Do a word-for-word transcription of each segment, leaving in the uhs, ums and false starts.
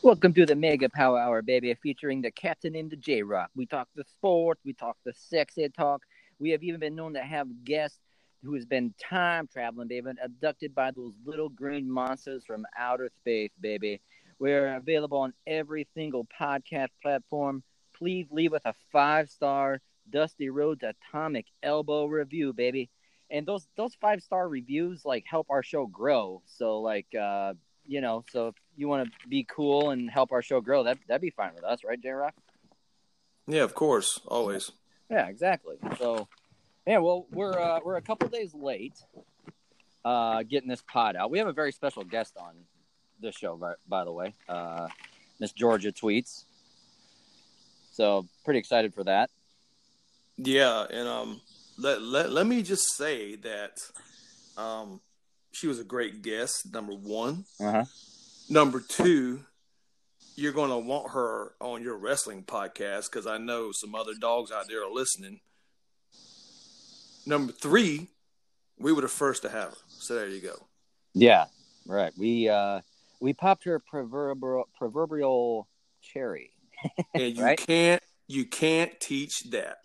Welcome to the Mega Power Hour, baby, featuring the captain and the J-Rock. We talk the sport, we talk the sexy talk. We have even been known to have guests who has been time traveling, baby, and abducted by those little green monsters from outer space, baby. We're available on every single podcast platform. Please leave us a five-star Dusty Rhodes Atomic Elbow review, baby. And those those five-star reviews, like, help our show grow. So, like, uh, you know, so if you want to be cool and help our show grow, that, that'd be fine with us, right, J-Rock? Yeah, of course. Always. Yeah, exactly. So, yeah, well, we're uh, we're a couple days late uh, getting this pod out. We have a very special guest on this show, by, by the way, uh, Miss Georgia Tweets. So, pretty excited for that. Yeah, and um, let, let, let me just say that um, she was a great guest, number one. Uh-huh. Number two, you're going to want her on your wrestling podcast because I know some other dogs out there are listening. Number three, we were the first to have her. So there you go. Yeah, right. We uh, we popped her proverbial, proverbial cherry. And you right? can't you can't teach that.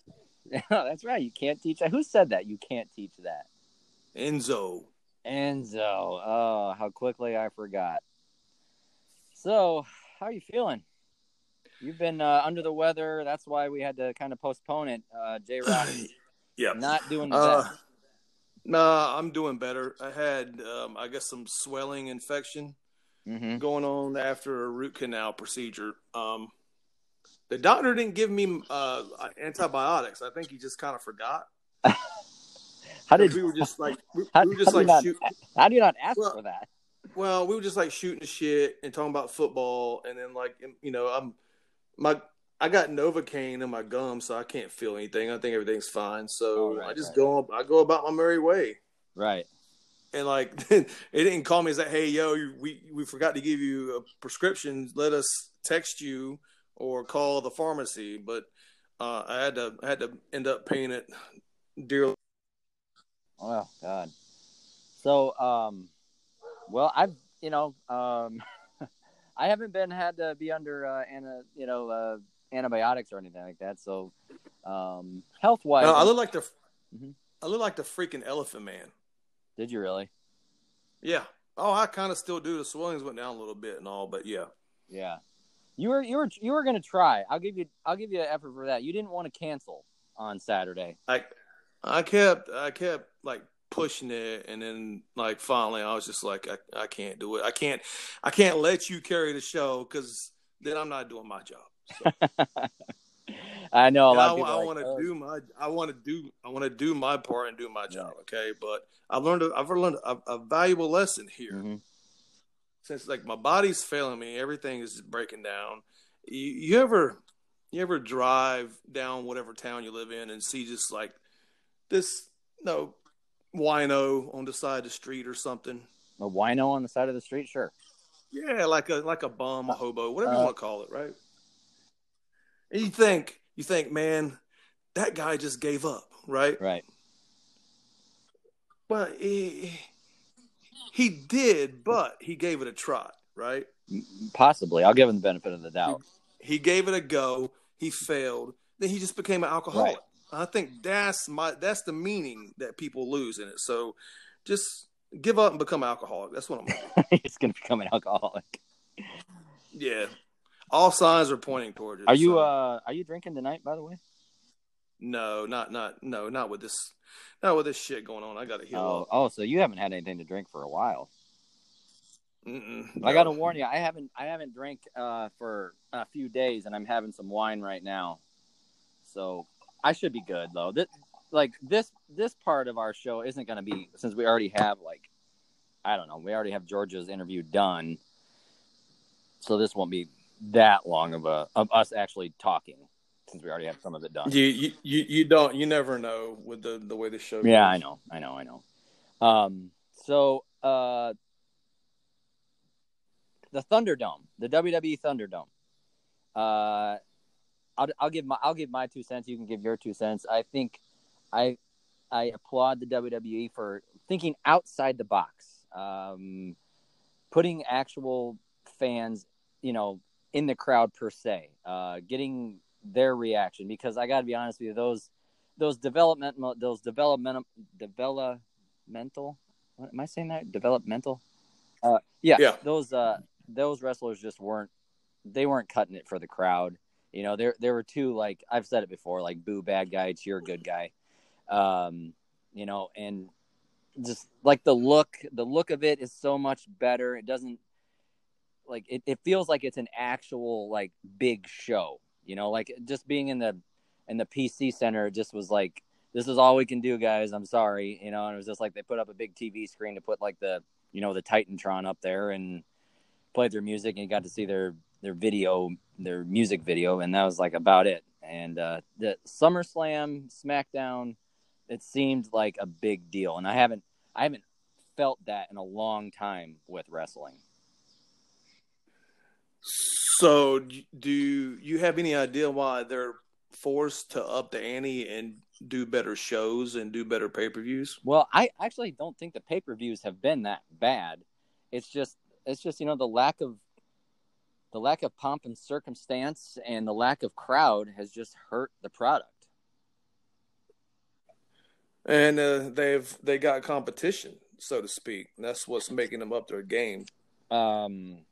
No, that's right. You can't teach that. Who said that? You can't teach that. Enzo. Enzo. Oh, how quickly I forgot. So, how are you feeling? You've been uh, under the weather. That's why we had to kind of postpone it. Uh, J-Rock, yeah, not doing the uh, best. Nah, I'm doing better. I had, um, I guess, some swelling infection mm-hmm. going on after a root canal procedure. Um, the doctor didn't give me uh, antibiotics. I think he just kind of forgot. How did we were just like we, how, we were just how like not, shoot. How do you not ask well, for that? Well, we were just like shooting the shit and talking about football, and then like you know, I'm my I got Novocaine in my gum, so I can't feel anything. I think everything's fine, so oh, right, I just right. go I go about my merry way, right? And like they didn't call me and say, "Hey, yo, we we forgot to give you a prescription. Let us text you or call the pharmacy." But uh, I had to I had to end up paying it dearly. Oh God! So um. Well, I've, you know, um, I haven't been had to be under, uh, anti, you know, uh, antibiotics or anything like that. So, um, health wise, no, I look like the, mm-hmm. I look like the freaking Elephant Man. Did you really? Yeah. Oh, I kind of still do. The swellings went down a little bit and all, but yeah. Yeah. You were, you were, you were going to try. I'll give you, I'll give you an effort for that. You didn't want to cancel on Saturday. I, I kept, I kept like. pushing it, and then like finally I was just like I, I can't do it I can't I can't let you carry the show because then I'm not doing my job, so. I know a and lot I, of people I, I like, want to oh. do my I want to do I want to do my part and do my job, okay, but I've learned I've learned a, a valuable lesson here mm-hmm. since like my body's failing me, everything is breaking down. You, you ever you ever drive down whatever town you live in and see just like this no wino on the side of the street or something? A wino on the side of the street? Sure. Yeah, like a like a bum, a hobo, whatever uh, you want to call it, right? And you think, you think, man, that guy just gave up, right? Right. But he, he did, but he gave it a try, right? Possibly. I'll give him the benefit of the doubt. He, he gave it a go. He failed. Then he just became an alcoholic. Right. I think that's my that's the meaning that people lose in it. So just give up and become an alcoholic. That's what I'm going to do. It's going to become an alcoholic. Yeah. All signs are pointing towards it. Are you so. uh are you drinking tonight, by the way? No, not not no, not with this not with this shit going on. I got to heal oh, up. Oh, so you haven't had anything to drink for a while. Mm-mm, no. I got to warn you. I haven't I haven't drank uh, for a few days, and I'm having some wine right now. So I should be good though. This, like this, this part of our show isn't going to be, since we already have like, I don't know, we already have Georgia's interview done, so this won't be that long of a of us actually talking since we already have some of it done. You you, you, you don't you never know with the, the way the show goes. Yeah, I know, I know, I know. Um, so uh, the Thunderdome, the W W E Thunderdome. Uh. I'll, I'll give my I'll give my two cents. You can give your two cents. I think I I applaud the W W E for thinking outside the box, um, putting actual fans you know, in the crowd per se, uh, getting their reaction, because I got to be honest with you, those those development those developmental developmental what, am I saying that developmental uh, yeah, yeah those uh, those wrestlers just weren't they weren't cutting it for the crowd. You know, there there were two, like I've said it before, like boo bad guy, cheer good guy, um, you know, and just like the look the look of it is so much better. It doesn't. Like it, it feels like it's an actual like big show, you know, like just being in the in the P C center just was like, this is all we can do, guys. I'm sorry. You know, and it was just like they put up a big T V screen to put like the, you know, the Titantron up there and played their music, and you got to see their their video, their music video. And that was like about it. And uh, the SummerSlam, SmackDown, it seemed like a big deal. And I haven't I haven't felt that in a long time with wrestling. So, do you have any idea why they're forced to up the ante and do better shows and do better pay-per-views? Well, I actually don't think the pay-per-views have been that bad. It's just, it's just you know, the lack of the lack of pomp and circumstance and the lack of crowd has just hurt the product. And uh, they've they got competition, so to speak. That's what's making them up their game. Um.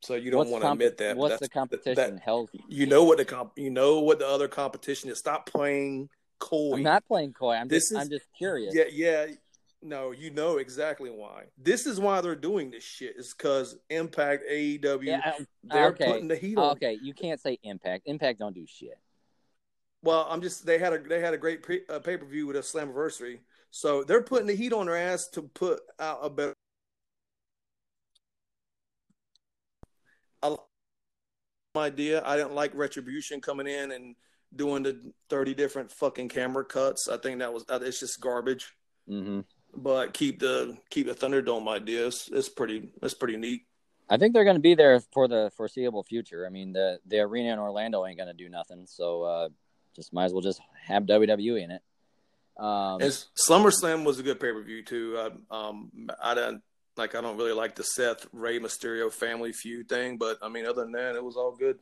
So you don't what's want to comp- admit that. What's that's, the competition? Hell, you know what the comp, you know what the other competition is. Stop playing coy. I'm not playing coy. I'm this just, is, I'm just curious. Yeah, yeah. No, you know exactly why. This is why they're doing this shit. It's because Impact, A E W, yeah, they're okay. putting the heat on. Okay, you can't say Impact. Impact don't do shit. Well, I'm just they had a they had a great pay uh, per view with a Slammiversary, so they're putting the heat on their ass to put out a better. idea. I didn't like Retribution coming in and doing the thirty different fucking camera cuts. I think that was it's just garbage. Mm-hmm. But keep the keep the Thunderdome ideas. It's pretty it's pretty neat. I think they're going to be there for the foreseeable future. I mean, the the arena in Orlando ain't going to do nothing, so uh, just might as well just have W W E in it. Um, and SummerSlam was a good pay per view too. I, um, I didn't. Like, I don't really like the Seth, Rey Mysterio family feud thing, but, I mean, other than that, it was all good.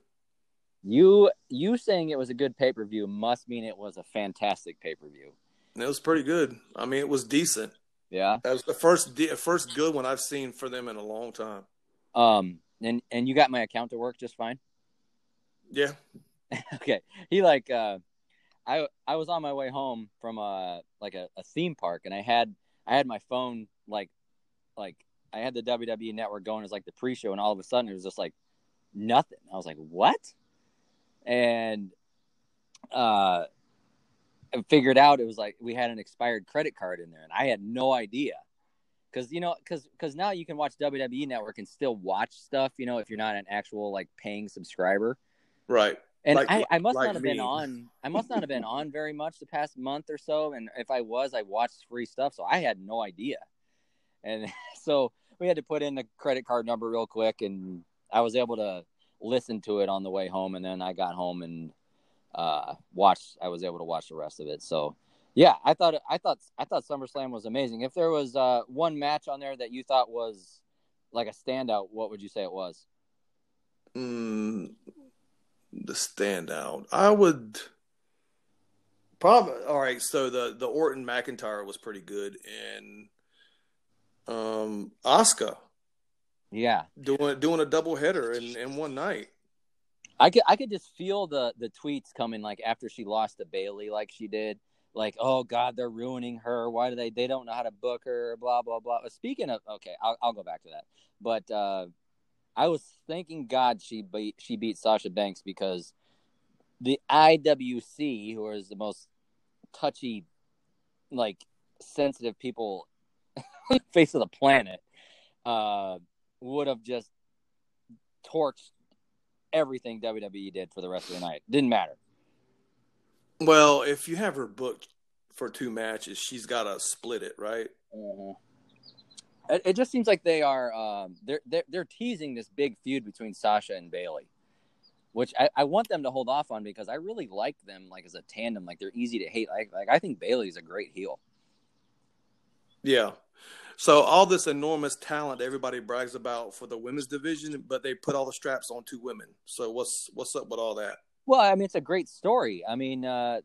You you saying it was a good pay-per-view must mean it was a fantastic pay-per-view. And it was pretty good. I mean, it was decent. Yeah. That was the first the first good one I've seen for them in a long time. Um, And, and you got my account to work just fine? Yeah. Okay. He, like, uh, I I was on my way home from, a, like, a, a theme park, and I had I had my phone, like, like I had the W W E network going as like the pre-show, and all of a sudden it was just like nothing. I was like, what? And uh, I figured out it was like we had an expired credit card in there, and I had no idea. Cause you know, cause, cause now you can watch W W E network and still watch stuff, you know, if you're not an actual like paying subscriber. Right. And like, I, I must like not have me. been on, I must not have been on very much the past month or so. And if I was, I watched free stuff. So I had no idea. And so we had to put in the credit card number real quick, and I was able to listen to it on the way home. And then I got home and uh, watched. I was able to watch the rest of it. So, yeah, I thought I thought I thought SummerSlam was amazing. If there was uh, one match on there that you thought was like a standout, what would you say it was? Mm, the standout, I would. Probably all right. So the the Orton McIntyre was pretty good, and. Um, Asuka, yeah, doing doing a double header in, in one night. I could I could just feel the the tweets coming like after she lost to Bayley, like she did, like oh god, they're ruining her. Why do they they don't know how to book her? Blah blah blah. Speaking of, okay, I'll I'll go back to that. But uh, I was thanking God she beat she beat Sasha Banks, because the I W C, who is the most touchy, like sensitive people. Face of the planet, uh, would have just torched everything W W E did for the rest of the night. Didn't matter. Well, if you have her booked for two matches, she's got to split it, right? Mm-hmm. It, it just seems like they are um, they're, they're they're teasing this big feud between Sasha and Bayley, which I, I want them to hold off on, because I really like them, like as a tandem. Like they're easy to hate. Like like I think Bayley's a great heel. Yeah. So all this enormous talent everybody brags about for the women's division, but they put all the straps on two women. So what's what's up with all that? Well, I mean, it's a great story. I mean, uh,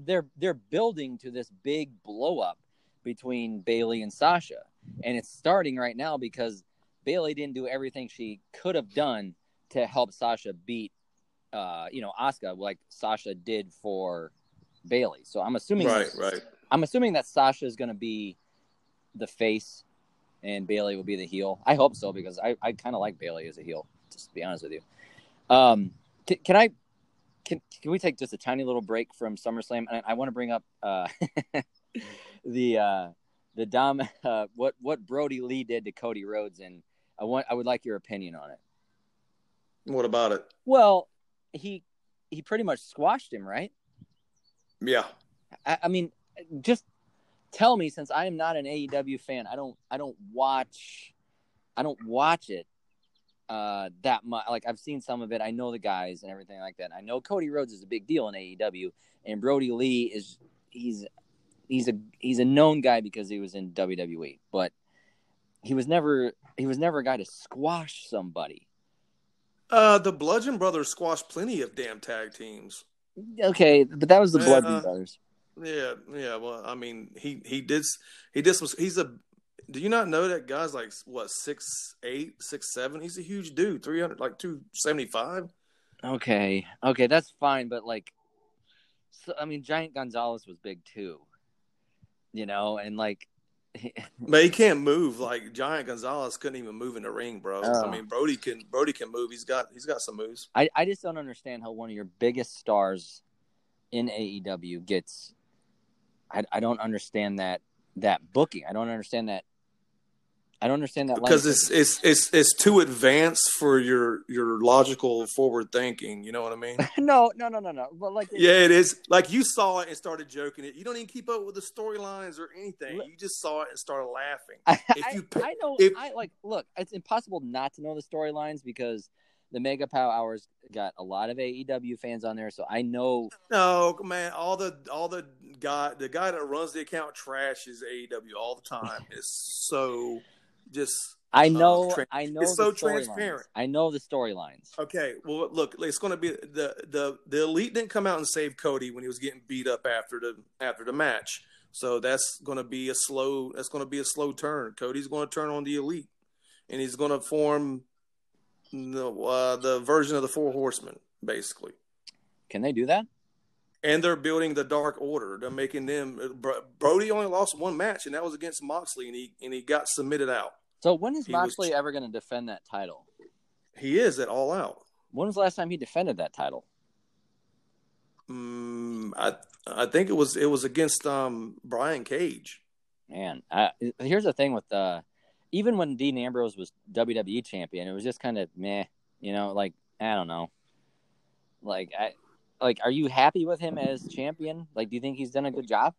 they're they're building to this big blow up between Bayley and Sasha, and it's starting right now because Bayley didn't do everything she could have done to help Sasha beat, uh, you know, Asuka, like Sasha did for Bayley. So I'm assuming, right, that, right. I'm assuming that Sasha is going to be the face and Bayley will be the heel. I hope so, because I, I kind of like Bayley as a heel, just to be honest with you. Um, can, can I? Can can we take just a tiny little break from SummerSlam? And I, I want to bring up uh, the uh, the Dom uh, what what Brody Lee did to Cody Rhodes, and I want I would like your opinion on it. What about it? Well, he he pretty much squashed him, right? Yeah. I, I mean, just tell me, since I am not an A E W fan, I don't I don't watch I don't watch it. Uh, that much. Like, I've seen some of it. I know the guys and everything like that. I know Cody Rhodes is a big deal in A E W, and Brody Lee is he's he's a he's a known guy because he was in W W E. But he was never he was never a guy to squash somebody. Uh, the Bludgeon Brothers squashed plenty of damn tag teams. Okay, but that was the Bludgeon uh, Brothers. Yeah, yeah. Well, I mean, he he did he did some, he's a. Do you not know that guy's like, what, six eight, six seven? He's a huge dude, three hundred, like two seventy five. Okay, okay, that's fine, but like, so, I mean, Giant Gonzalez was big too, you know, and like, he... but he can't move. Like Giant Gonzalez couldn't even move in the ring, bro. Oh. I mean, Brody can Brody can move. He's got he's got some moves. I, I just don't understand how one of your biggest stars in A E W gets. I I don't understand that that booking. I don't understand that. I don't understand that because it's, it's it's it's too advanced for your your logical forward thinking. You know what I mean? no, no, no, no, no. But like, yeah, it is. Like, you saw it and started joking it. You don't even keep up with the storylines or anything. Look, you just saw it and started laughing. I, if you, I, I know. If, I like. Look, it's impossible not to know the storylines because the Mega Power Hours got a lot of A E W fans on there, so I know. No, man, all the all the guy the guy that runs the account trashes A E W all the time. It's so. Just I know, uh, trans- I know. It's so transparent. I know the storylines. Okay, well, look, it's going to be the the the Elite didn't come out and save Cody when he was getting beat up after the after the match. So that's going to be a slow. That's going to be a slow turn. Cody's going to turn on the Elite, and he's going to form the uh, the version of the Four Horsemen, basically. Can they do that? And they're building the Dark Order. They're making them. Brody only lost one match, and that was against Moxley, and he and he got submitted out. So when is he Moxley was, ever going to defend that title? He is at All Out. When was the last time he defended that title? Um, I I think it was it was against um Brian Cage. Man, I, here's the thing with uh, even when Dean Ambrose was W W E champion, it was just kind of meh. You know, like I don't know, like I. Like, are you happy with him as champion? Like, do you think he's done a good job?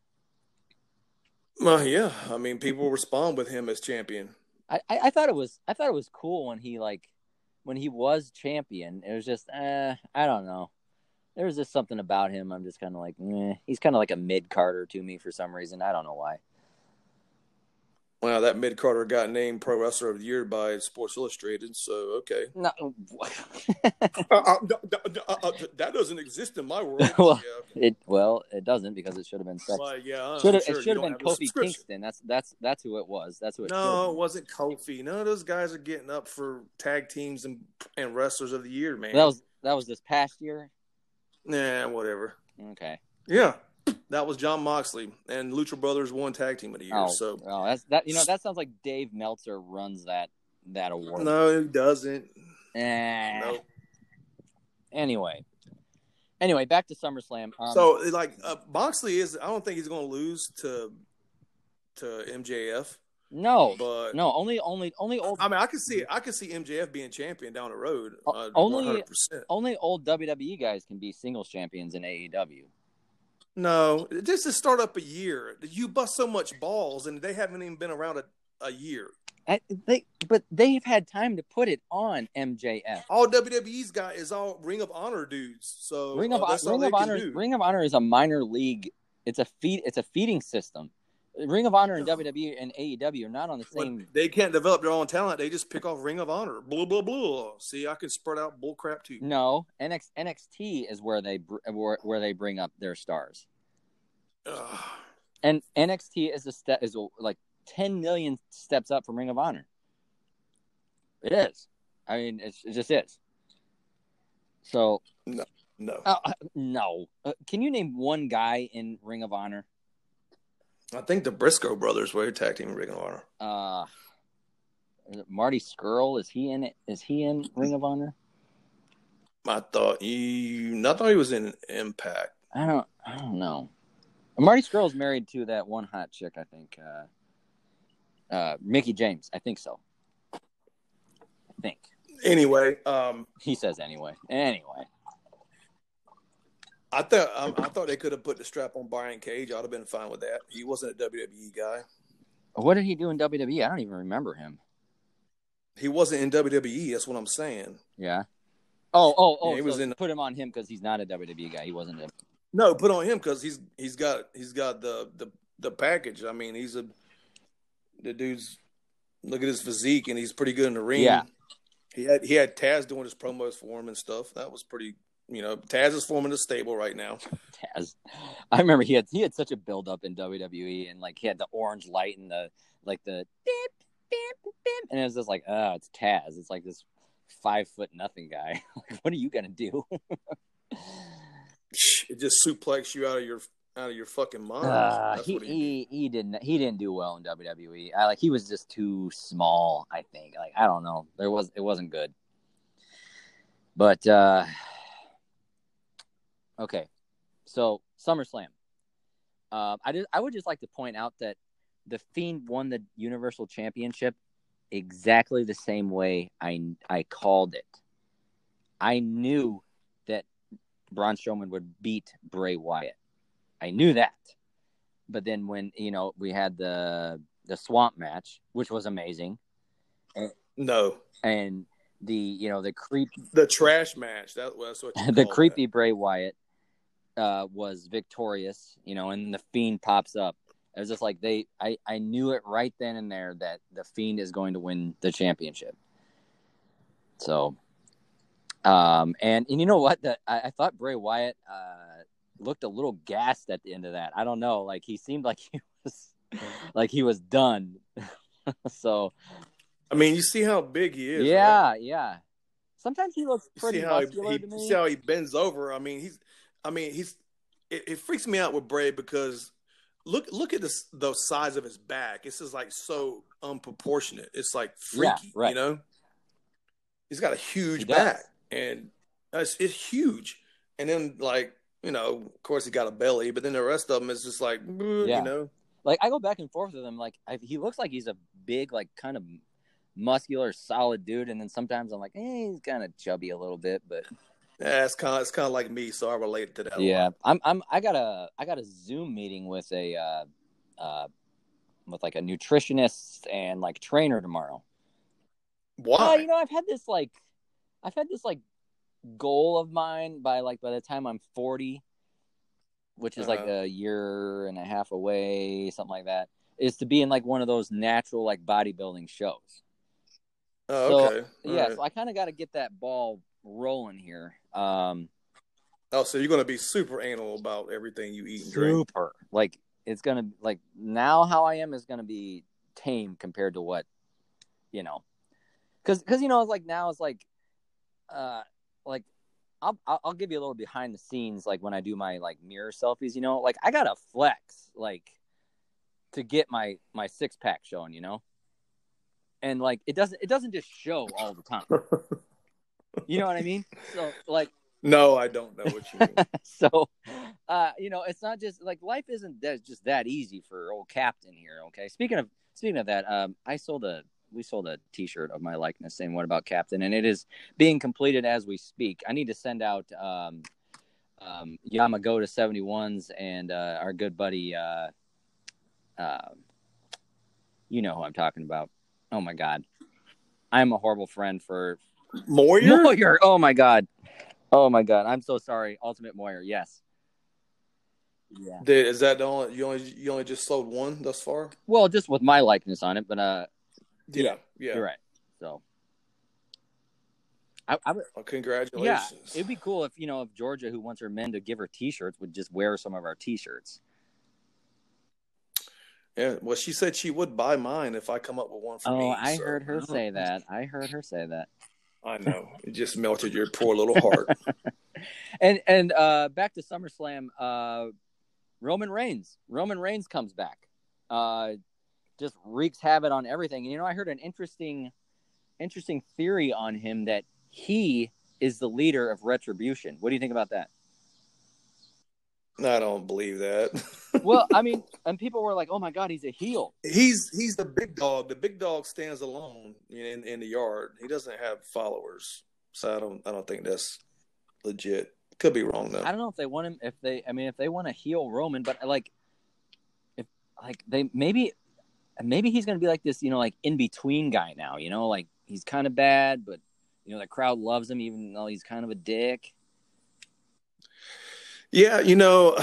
Well, yeah. I mean, people respond with him as champion. I, I, I thought it was I thought it was cool when he like when he was champion. It was just uh, I don't know. There was just something about him. I'm just kind of like, eh. He's kind of like a mid-carder to me for some reason. I don't know why. Wow, that mid-carder got named Pro Wrestler of the Year by Sports Illustrated, so okay. No, uh, uh, uh, that doesn't exist in my world. well, yeah. it, well, it doesn't because it should have been sex. Well, yeah, should have, sure it should have been Kofi Kingston. That's that's that's who it was. That's who it No, it wasn't Kofi. None of those guys are getting up for tag teams and and wrestlers of the year, man. That was that was this past year? Nah, whatever. Okay. Yeah. That was John Moxley, and Lucha Brothers won Tag Team of the Year. Oh, so, oh, that's that. You know, that sounds like Dave Meltzer runs that that award. No, he doesn't. Eh. No. Anyway, anyway, back to SummerSlam. Um, so, like, uh, Moxley is. I don't think he's going to lose to to M J F. No, but no, only, only, only old. I mean, I could see, I could see M J F being champion down the road. Uh, only, one hundred percent. Only old W W E guys can be singles champions in A E W. No, just to start up a year. You bust so much balls, and they haven't even been around a, a year. I, they, but they've had time to put it on M J F. All W W E's got is all Ring of Honor dudes. So Ring of, uh, Ring of Honor, do. Ring of Honor is a minor league. It's a feed. It's a feeding system. Ring of Honor and W W E and A E W are not on the same. But they can't develop their own talent. They just pick off Ring of Honor. Blah, blah, blah. See, I can spread out bull crap too. No, N X T is where they where they bring up their stars. Ugh. And N X T is a step is a, like ten million steps up from Ring of Honor. It is. I mean, it's, it just is. So no, no, uh, no. Uh, can you name one guy in Ring of Honor? I think the Briscoe brothers were tag team Ring of Honor. Uh, Marty Scurll, is he in it? Is he in Ring of Honor? I thought he, I thought he was in Impact. I don't, I don't know. Marty Scurll's married to that one hot chick, I think. Uh, uh, Mickie James, I think so. I think. Anyway, um, he says anyway. Anyway. I thought um, I thought they could have put the strap on Brian Cage. I'd have been fine with that. He wasn't a W W E guy. What did he do in W W E? I don't even remember him. He wasn't in W W E. That's what I'm saying. Yeah. Oh, oh, oh. Yeah, he so was in, put him on him because he's not a W W E guy. He wasn't. A... No, put on him because he's he's got he's got the, the the package. I mean, he's a the dude's. Look at his physique, and he's pretty good in the ring. Yeah. He had he had Taz doing his promos for him and stuff. That was pretty. You know, Taz is forming a stable right now. Taz, I remember he had he had such a build up in W W E, and like he had the orange light and the like the beep, beep, beep, and it was just like, oh, it's Taz. It's like this five foot nothing guy. Like, what are you gonna do? It just suplexed you out of your out of your fucking mind. Uh, he, he, he he didn't he didn't do well in W W E. I like he was just too small. I think like I don't know. There was it wasn't good, but. uh Okay, so SummerSlam. Uh, I did, I would just like to point out that the Fiend won the Universal Championship exactly the same way I I called it. I knew that Braun Strowman would beat Bray Wyatt. I knew that. But then when you know we had the the swamp match, which was amazing. Uh, no, and the you know the creep the trash match that, that's what you the creepy that. Bray Wyatt. Uh, was victorious, you know, and the Fiend pops up. It was just like they, I, I knew it right then and there that the Fiend is going to win the championship. So, um, and and you know what? The, I, I thought Bray Wyatt uh, looked a little gassed at the end of that. I don't know, like he seemed like he was, like he was done. So, I mean, you see how big he is. Yeah, right? Yeah. Sometimes he looks pretty muscular he, to me. You see how he bends over. I mean, he's. I mean, he's it, it freaks me out with Bray because look look at this, the size of his back. It's just like so unproportionate. It's like freaky, yeah, right. You know? He's got a huge he back, does. and it's, it's huge. And then, like, you know, of course he got a belly, but then the rest of them is just like, yeah. You know? Like, I go back and forth with him. Like, I, he looks like he's a big, like, kind of muscular, solid dude. And then sometimes I'm like, eh, he's kind of chubby a little bit, but... Yeah, it's kind of it's kind of like me, so I relate to that. Yeah, I'm I'm I got a I got a Zoom meeting with a uh, uh, with like a nutritionist and like trainer tomorrow. Why? Uh, you know, I've had this like I've had this like goal of mine by like by the time I'm forty, which is uh-huh. like a year and a half away, something like that, is to be in like one of those natural like bodybuilding shows. Oh, so, okay. All yeah, right. So I kind of got to get that ball rolling here. Um, oh, so you're gonna be super anal about everything you eat and drink. Super, like it's gonna like now how I am is gonna be tame compared to what you know, because because you know it's like now it's like, uh, like I'll I'll give you a little behind the scenes like when I do my like mirror selfies, you know, like I gotta flex like to get my my six pack showing, you know, and like it doesn't it doesn't just show all the time. You know what I mean? So, like, no, I don't know what you mean. So, uh, you know, it's not just like life isn't that, just that easy for old Captain here. Okay. Speaking of speaking of that, um, I sold a we sold a T-shirt of my likeness saying "What about Captain?" and it is being completed as we speak. I need to send out um, um, Yamagoda seventy-ones and uh, our good buddy, uh, uh, you know who I'm talking about. Oh my God, I'm a horrible friend for. Moyer? Moyer. Oh, my God. Oh, my God. I'm so sorry. Ultimate Moyer. Yes. Yeah. Did, is that the only you only you only just sold one thus far? Well, just with my likeness on it, but uh, yeah, yeah, yeah. You're right. So, I, I would. Well, congratulations. Yeah, it'd be cool if you know if Georgia, who wants her men to give her T-shirts, would just wear some of our T-shirts. Yeah, well, she said she would buy mine if I come up with one for oh, me. Oh, I so. heard her say that. I heard her say that. I know. It just melted your poor little heart. And and uh, back to SummerSlam, uh, Roman Reigns. Roman Reigns comes back. Uh, just wreaks havoc on everything. And, you know, I heard an interesting, interesting theory on him that he is the leader of Retribution. What do you think about that? I don't believe that. Well, I mean, and people were like, "Oh my God, he's a heel." He's he's the big dog. The big dog stands alone in in the yard. He doesn't have followers, so I don't I don't think that's legit. Could be wrong though. I don't know if they want him. If they, I mean, if they want to heel Roman, but like, if like they maybe maybe he's going to be like this, you know, like in between guy now. You know, like he's kind of bad, but you know the crowd loves him even though he's kind of a dick. Yeah, you know,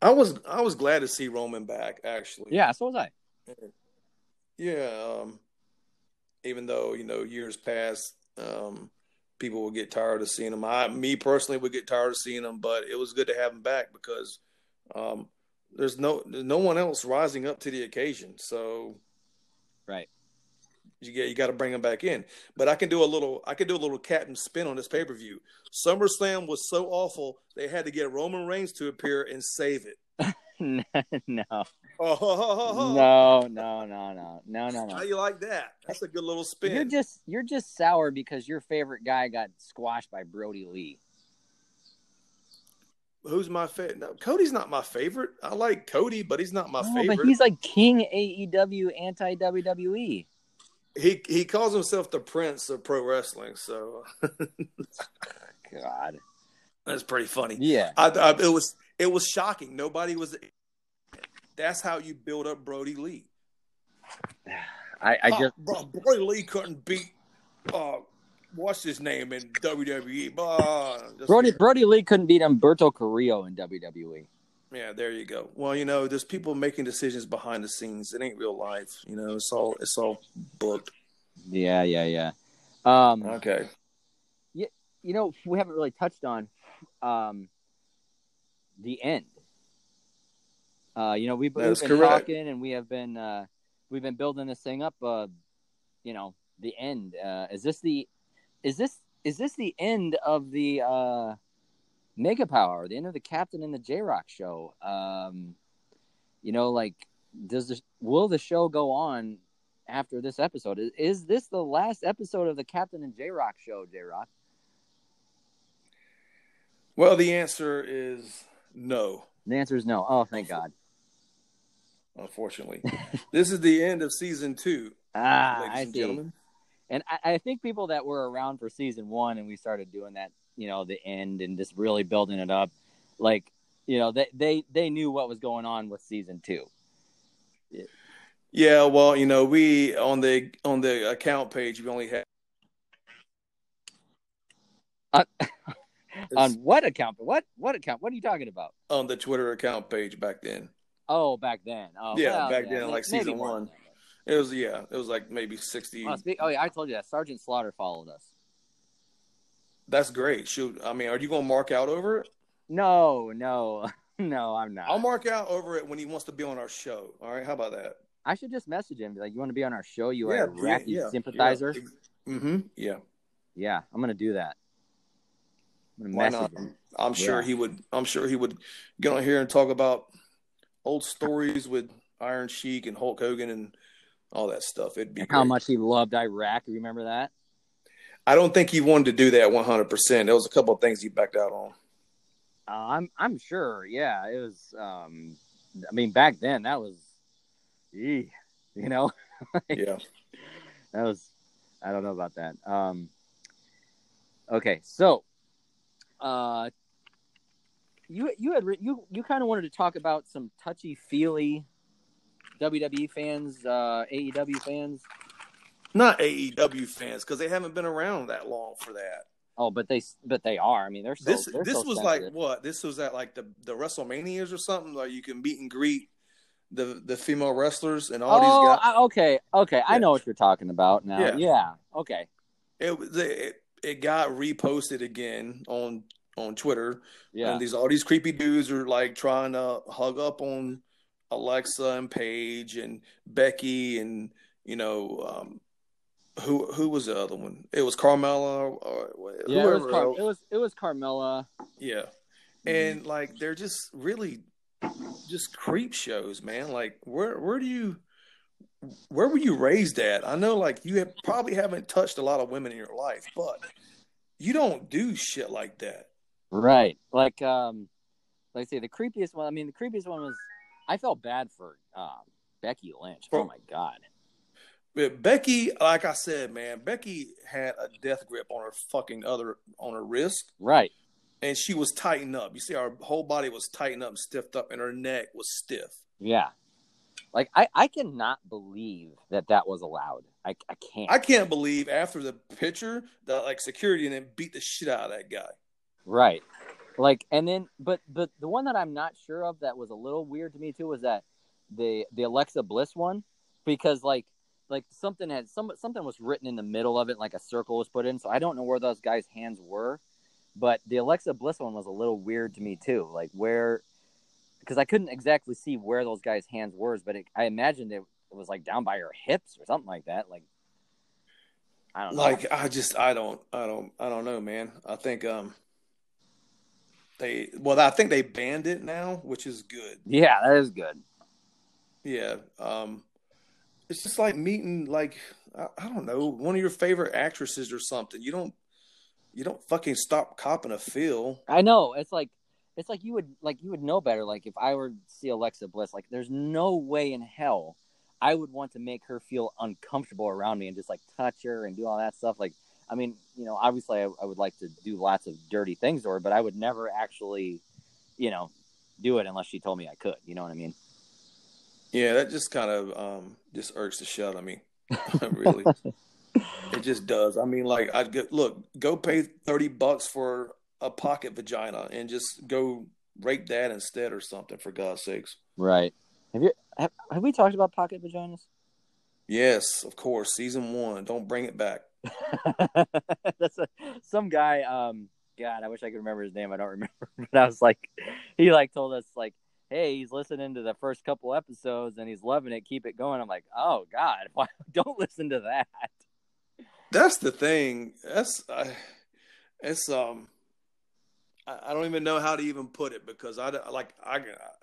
I was I was glad to see Roman back, actually. Yeah, so was I. Yeah, um, even though, you know, years past, um, people would get tired of seeing him. I, me personally would get tired of seeing him, but it was good to have him back because um, there's no there's no one else rising up to the occasion. So, right, you get you got to bring him back in. But I can do a little I can do a little cat and spin on this pay per view. SummerSlam was so awful they had to get Roman Reigns to appear and save it. no, no, no, no, no, no, no, no. How you like that? That's a good little spin. You're just you're just sour because your favorite guy got squashed by Brody Lee. Who's my favorite? No, Cody's not my favorite. I like Cody, but he's not my no, favorite. But he's like King A E W, anti W W E. He he calls himself the Prince of Pro Wrestling, so God, that's pretty funny. Yeah, I, I, it was it was shocking. Nobody was. That's how you build up Brody Lee. I, I oh, just bro, Brody Lee couldn't beat uh, what's his name in W W E. Oh, Brody here. Brody Lee couldn't beat Humberto Carrillo in W W E. Yeah, there you go. Well, you know, there's people making decisions behind the scenes. It ain't real life, you know. It's all it's all booked. Yeah, yeah, yeah. Um, okay. You, you know, we haven't really touched on um, the end. Uh, you know, we've, we've been correct. talking, and we have been uh, we've been building this thing up. Uh, you know, the end. Uh, is this the is this is this the end of the? Uh, Mega Power, the end of the Captain and the J-Rock show. Um, you know, like, does this, will the show go on after this episode? Is, is this the last episode of the Captain and J-Rock show, J-Rock? Well, the answer is no. The answer is no. Oh, thank God. Unfortunately. This is the end of season two, ah, ladies I and see. gentlemen. And I, I think people that were around for season one and we started doing that, you know, the end and just really building it up. Like, you know, they, they, they knew what was going on with season two. Yeah. yeah. Well, you know, we, on the, on the account page, we only had. Uh, on what account? What, what account? What are you talking about? On the Twitter account page back then. Oh, back then. Oh, yeah. Well, back yeah. then, like, like season one, it was, yeah, it was like maybe sixty. Oh, oh yeah. I told you that Sergeant Slaughter followed us. That's great. Shoot, I mean, are you gonna mark out over it? No, no, no, I'm not. I'll mark out over it when he wants to be on our show. All right, how about that? I should just message him, be like, "You want to be on our show? You yeah, are a ratty yeah, sympathizer." Yeah. Mm-hmm. Yeah, yeah, I'm gonna do that. I'm gonna Why message not? Him. I'm sure yeah. he would. I'm sure he would get on here and talk about old stories with Iron Sheik and Hulk Hogan and all that stuff. It'd be like how much he loved Iraq. Remember that? I don't think he wanted to do that one hundred percent. There was a couple of things he backed out on. Uh, I'm I'm sure, yeah. It was, um, I mean, back then, that was, ee, you know? like, yeah. That was, I don't know about that. Um, okay, so, uh, you you had you you kind of wanted to talk about some touchy-feely W W E fans, uh, A E W fans. Not A E W fans because they haven't been around that long for that. Oh, but they but they are. I mean, they're so. This, they're this so was sensitive. Like what? This was at like the, the WrestleManias or something. Like you can meet and greet the the female wrestlers and all oh, these guys. I, okay, okay, yeah. I know what you're talking about now. Yeah, yeah. Okay. It, it it got reposted again on on Twitter. Yeah, and these all these creepy dudes are like trying to hug up on Alexa and Paige and Becky and you know. Um, Who who was the other one? It was Carmella. Or, or yeah, whoever. It was, Car- it was it was Carmella. Yeah, and mm-hmm. like they're just really just creep shows, man. Like where where do you where were you raised at? I know, like you have, probably haven't touched a lot of women in your life, but you don't do shit like that, right? Like um, like I say, the creepiest one. I mean, the creepiest one was I felt bad for um, Becky Lynch. For- oh my God. Becky, like I said, man, Becky had a death grip on her fucking other on her wrist, right? And she was tightened up. You see, her whole body was tightened up, and stiffed up, and her neck was stiff. Yeah, like I, I cannot believe that that was allowed. I, I can't. I can't believe after the picture that like security and then beat the shit out of that guy. Right, like and then, but but the one that I'm not sure of that was a little weird to me too was that the the Alexa Bliss one because like. Like something had some something was written in the middle of it, like a circle was put in. So I don't know where those guys' hands were, but the Alexa Bliss one was a little weird to me too. Like where, because I couldn't exactly see where those guys' hands were, but it, I imagined it, it was like down by her hips or something like that. Like I don't know. Like I just I don't I don't I don't know, man. I think um they well I think they banned it now, which is good. Yeah, that is good. Yeah. Um. It's just like meeting, like, I, I don't know, one of your favorite actresses or something. You don't, you don't fucking stop copping a feel. I know. It's like, it's like you would, like you would know better. Like if I were to see Alexa Bliss, like there's no way in hell I would want to make her feel uncomfortable around me and just like touch her and do all that stuff. Like, I mean, you know, obviously I, I would like to do lots of dirty things to her, but I would never actually, you know, do it unless she told me I could. You know what I mean? Yeah, that just kind of um, just irks the shit out of me. Really, it just does. I mean, like, I'd go, look, go pay thirty bucks for a pocket vagina and just go rape that instead or something. For God's sakes, right? Have you have, have we talked about pocket vaginas? Yes, of course. Season one. Don't bring it back. That's a, some guy. Um, God, I wish I could remember his name. I don't remember, but I was like, he like told us like. Hey, he's listening to the first couple episodes and he's loving it. Keep it going. I'm like, oh God, why don't listen to that? That's the thing. That's, uh, it's, um, I, I don't even know how to even put it because I like, I,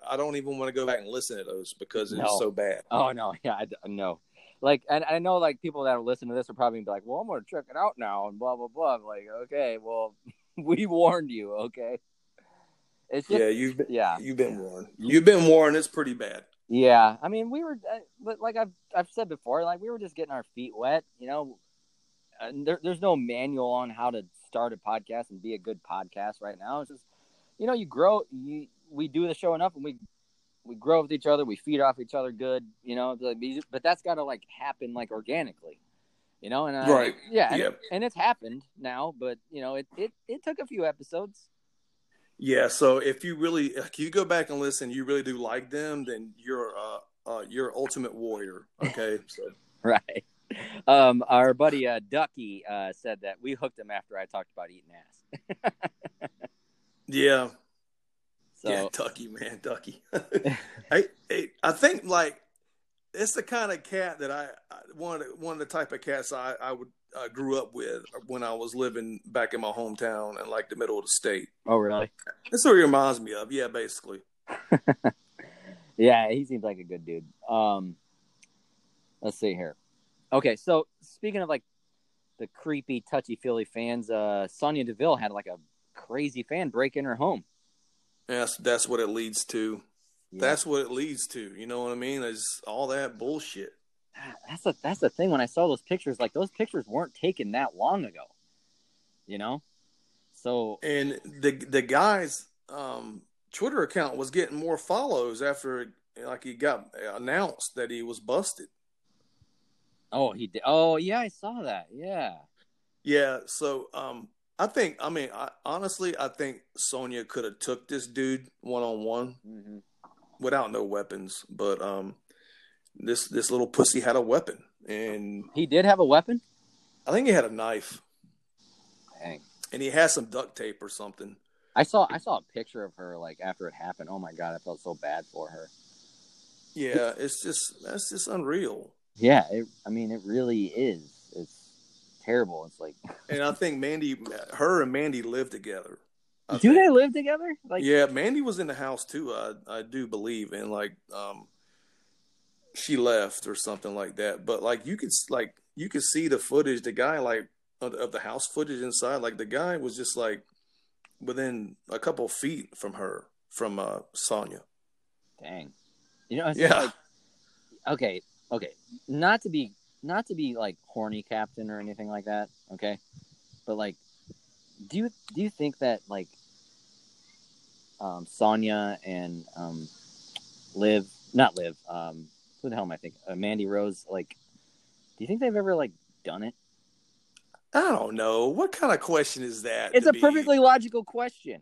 I don't even want to go back and listen to those because it's no. so bad. Oh no. Yeah. I no. Like, and I know like people that are listening to this are probably gonna be like, well, I'm going to check it out now and blah, blah, blah. I'm like, okay, well, we warned you. Okay. It's just, yeah, you've been, yeah, you've been warned. You've been warned. It's pretty bad. Yeah, I mean, we were, but like I've I've said before, like we were just getting our feet wet, you know. And there, there's no manual on how to start a podcast and be a good podcast right now. It's just, you know, you grow. You, we do the show enough, and we we grow with each other. We feed off each other good, you know. But that's got to like happen like organically, you know. And uh, right, yeah, yeah. And, and it's happened now, but you know, it it it took a few episodes. Yeah, so if you really if you go back and listen, you really do like them, then you're uh, uh you're ultimate warrior. Okay, so. Right. Um, our buddy uh, Ducky uh, said that we hooked him after I talked about eating ass. Yeah. So. Yeah, Ducky, man, Ducky. I, I I think like it's the kind of cat that I, I one of the, one of the type of cats I I would. I grew up with when I was living back in my hometown and like the middle of the state. Oh, really? That's what he reminds me of. Yeah, basically. Yeah, he seems like a good dude. Um, let's see here. Okay, so speaking of like the creepy, touchy-feely fans, uh, Sonya Deville had like a crazy fan break in her home. Yeah, that's, that's what it leads to. Yeah. That's what it leads to. You know what I mean? It's all that bullshit. That's the that's the thing. When I saw those pictures, like those pictures weren't taken that long ago, you know. So and the the guy's um, Twitter account was getting more follows after like he got announced that he was busted. Oh, he did. Oh, yeah, I saw that. Yeah, yeah. So um, I think, I mean, I, honestly, I think Sonya could have took this dude one-on-one mm-hmm. without no weapons. But um, this this little pussy had a weapon. And he did have a weapon? I think he had a knife. Dang. And he had some duct tape or something. I saw I saw a picture of her, like, after it happened. Oh, my God, I felt so bad for her. Yeah, it's just, that's just unreal. Yeah, it, I mean, it really is. It's terrible. It's like... And I think Mandy, her and Mandy live together. I do think. They live together? Like, yeah, Mandy was in the house, too, I, I do believe. And, like, um, she left or something like that. But, like, you could, like, you could see the footage, the guy, like, of, of the house footage inside. Like, the guy was just, like, within a couple feet from her, from uh, Sonya. Dang. You know, it's yeah. like, okay, okay, not to be, not to be like horny captain or anything like that, okay, but like, do you do you think that like, um, Sonya and um, Liv, not Liv, um, who the hell am I thinking? Uh, Mandy Rose, like, do you think they've ever like done it? I don't know. What kind of question is that? It's a be? perfectly logical question.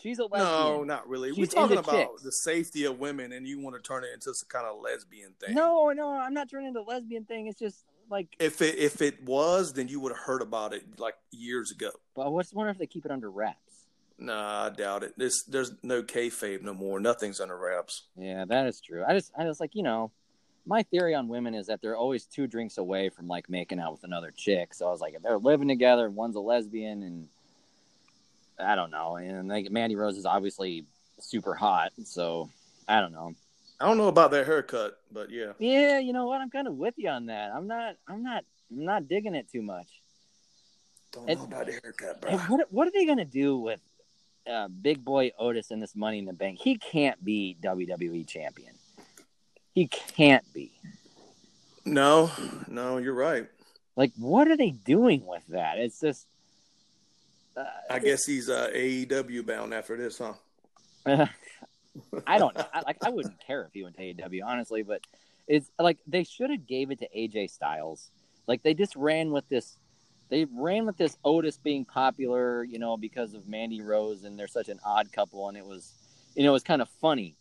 She's a lesbian. No, not really. She's We're talking about chicks. The safety of women, and you want to turn it into some kind of lesbian thing. No, no, I'm not turning it into a lesbian thing. It's just like... If it if it was, then you would have heard about it like years ago. But I was wondering if they keep it under wraps. Nah, I doubt it. There's, there's no kayfabe no more. Nothing's under wraps. Yeah, that is true. I just, I was like, you know, my theory on women is that they're always two drinks away from like making out with another chick. So I was like, if they're living together and one's a lesbian and... I don't know, and like Mandy Rose is obviously super hot, so I don't know. I don't know about that haircut, but yeah. Yeah, you know what? I'm kind of with you on that. I'm not, I'm not, I'm not digging it too much. Don't it, know about the haircut, bro. What, what are they gonna do with uh, Big Boy Otis and this Money in the Bank? He can't be W W E champion. He can't be. No, no, you're right. Like, what are they doing with that? It's just. Uh, I guess he's uh, A E W bound after this, huh? Uh, I don't know. I, like, I wouldn't care if he went to A E W, honestly. But it's like they should have gave it to A J Styles. Like they just ran with this. They ran with this Otis being popular, you know, because of Mandy Rose, and they're such an odd couple, and it was, you know, it was kind of funny.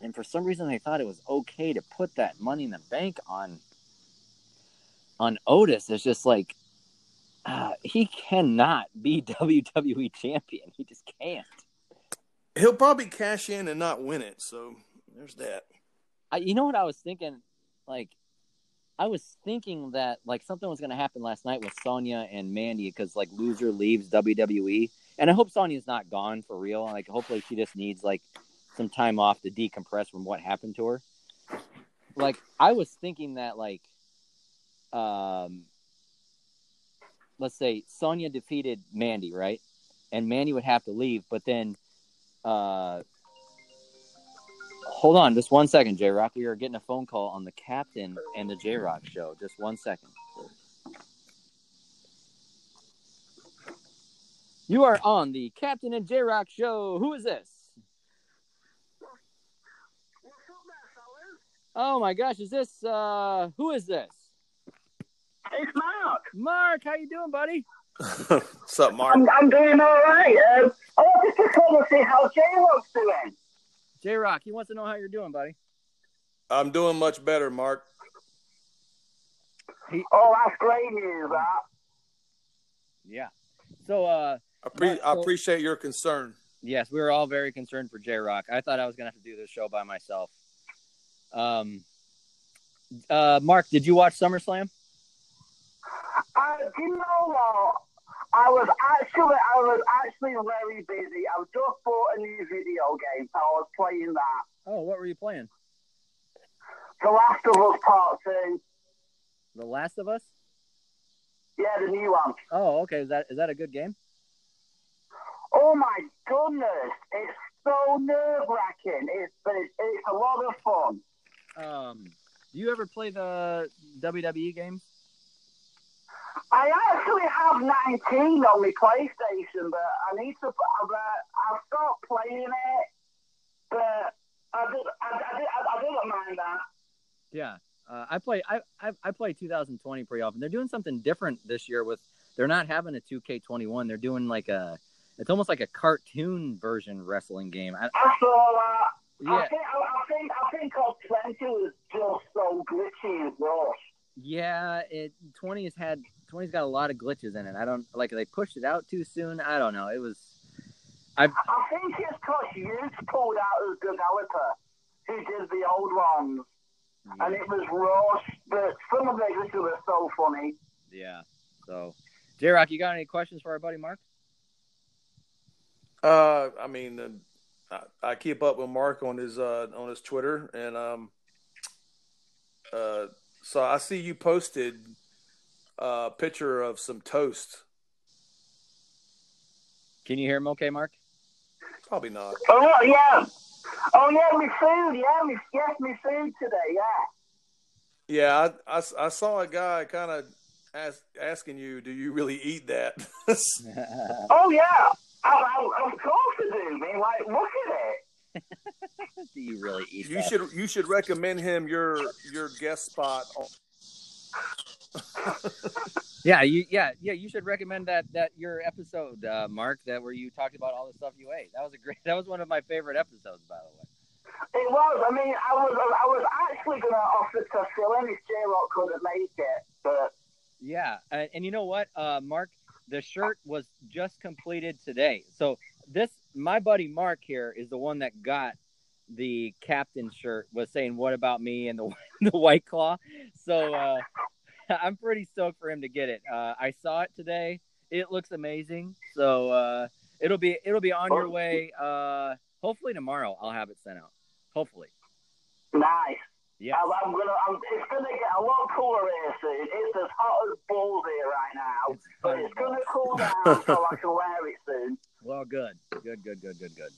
And for some reason, they thought it was okay to put that Money in the Bank on on Otis. It's just like. Uh, he cannot be W W E champion. He just can't. He'll probably cash in and not win it. So there's that. I, you know what I was thinking? Like, I was thinking that like something was going to happen last night with Sonya and Mandy because like loser leaves W W E, and I hope Sonya's not gone for real. Like, hopefully she just needs like some time off to decompress from what happened to her. Like, I was thinking that like, um. let's say Sonya defeated Mandy, right? And Mandy would have to leave, but then, uh, hold on just one second, J-Rock. We are getting a phone call on the Captain and the J-Rock show. Just one second. You are on the Captain and J-Rock show. Who is this? Oh my gosh, is this, uh, who is this? It's Mark. Mark, how you doing, buddy? What's up, Mark? I'm, I'm doing all right. Uh, I wanted to come and see how J-Rock's doing. J-Rock, he wants to know how you're doing, buddy. I'm doing much better, Mark. He... Oh, that's great news, Rob. Yeah. So, uh... I, pre- Mark, so... I appreciate your concern. Yes, we were all very concerned for J-Rock. I thought I was going to have to do this show by myself. Um, uh, Mark, did you watch SummerSlam? Uh, do you know what? I was actually, I was actually very busy. I just bought a new video game, so I was playing that. Oh, what were you playing? The Last of Us Part Two. The Last of Us? Yeah, the new one. Oh, okay. Is that is that a good game? Oh my goodness! It's so nerve wracking. It's but it's, it's a lot of fun. Um, do you ever play the W W E games? I actually have nineteen on my PlayStation, but I need to. But I've stopped playing it, but I did. I, I, did, I, I didn't mind that. Yeah, uh, I play. I, I I play twenty twenty pretty often. They're doing something different this year with they're not having a two K twenty-one. They're doing like a, it's almost like a cartoon version wrestling game. I, I saw that. Yeah. I think I think I think twenty was just so glitchy and rushed. Yeah, it twenty has had twenty's got a lot of glitches in it. I don't like they pushed it out too soon. I don't know. It was. I've, I think it's because you pulled out as developer who did the old ones, yeah. and it was rushed. But some of the glitches were so funny. Yeah. So, J-Rock, you got any questions for our buddy Mark? Uh, I mean. Uh... I keep up with Mark on his uh, on his Twitter, and um, uh, so I see you posted a picture of some toast. Can you hear him okay, Mark? Probably not. Oh, yeah. Oh, yeah, me food. Yeah, me, yes, me food today, yeah. Yeah, I, I, I saw a guy kind of ask, asking you, do you really eat that? Oh, yeah. Oh, of course I do, man. Like, look at it. Do you really eat you that? Should, you should recommend him your your guest spot. yeah, you, yeah, yeah. You should recommend that that your episode, uh, Mark, that where you talked about all the stuff you ate. That was a great. That was one of my favorite episodes, by the way. It was. I mean, I was I was actually going to offer to fill in if J-Rock couldn't make it, but yeah, and, and you know what, uh, Mark. The shirt was just completed today. So this, my buddy Mark here is the one that got the captain shirt, was saying, what about me and the, the White Claw? So uh, I'm pretty stoked for him to get it. Uh, I saw it today. It looks amazing. So uh, it'll be, it'll be on your way. Uh, hopefully tomorrow I'll have it sent out. Hopefully. Nice. Yeah. I'm gonna. I'm, it's gonna get a lot cooler here soon. It's as hot as balls here right now, it's but it's gonna cool down so I can wear it soon. Well, good, good, good, good, good, good.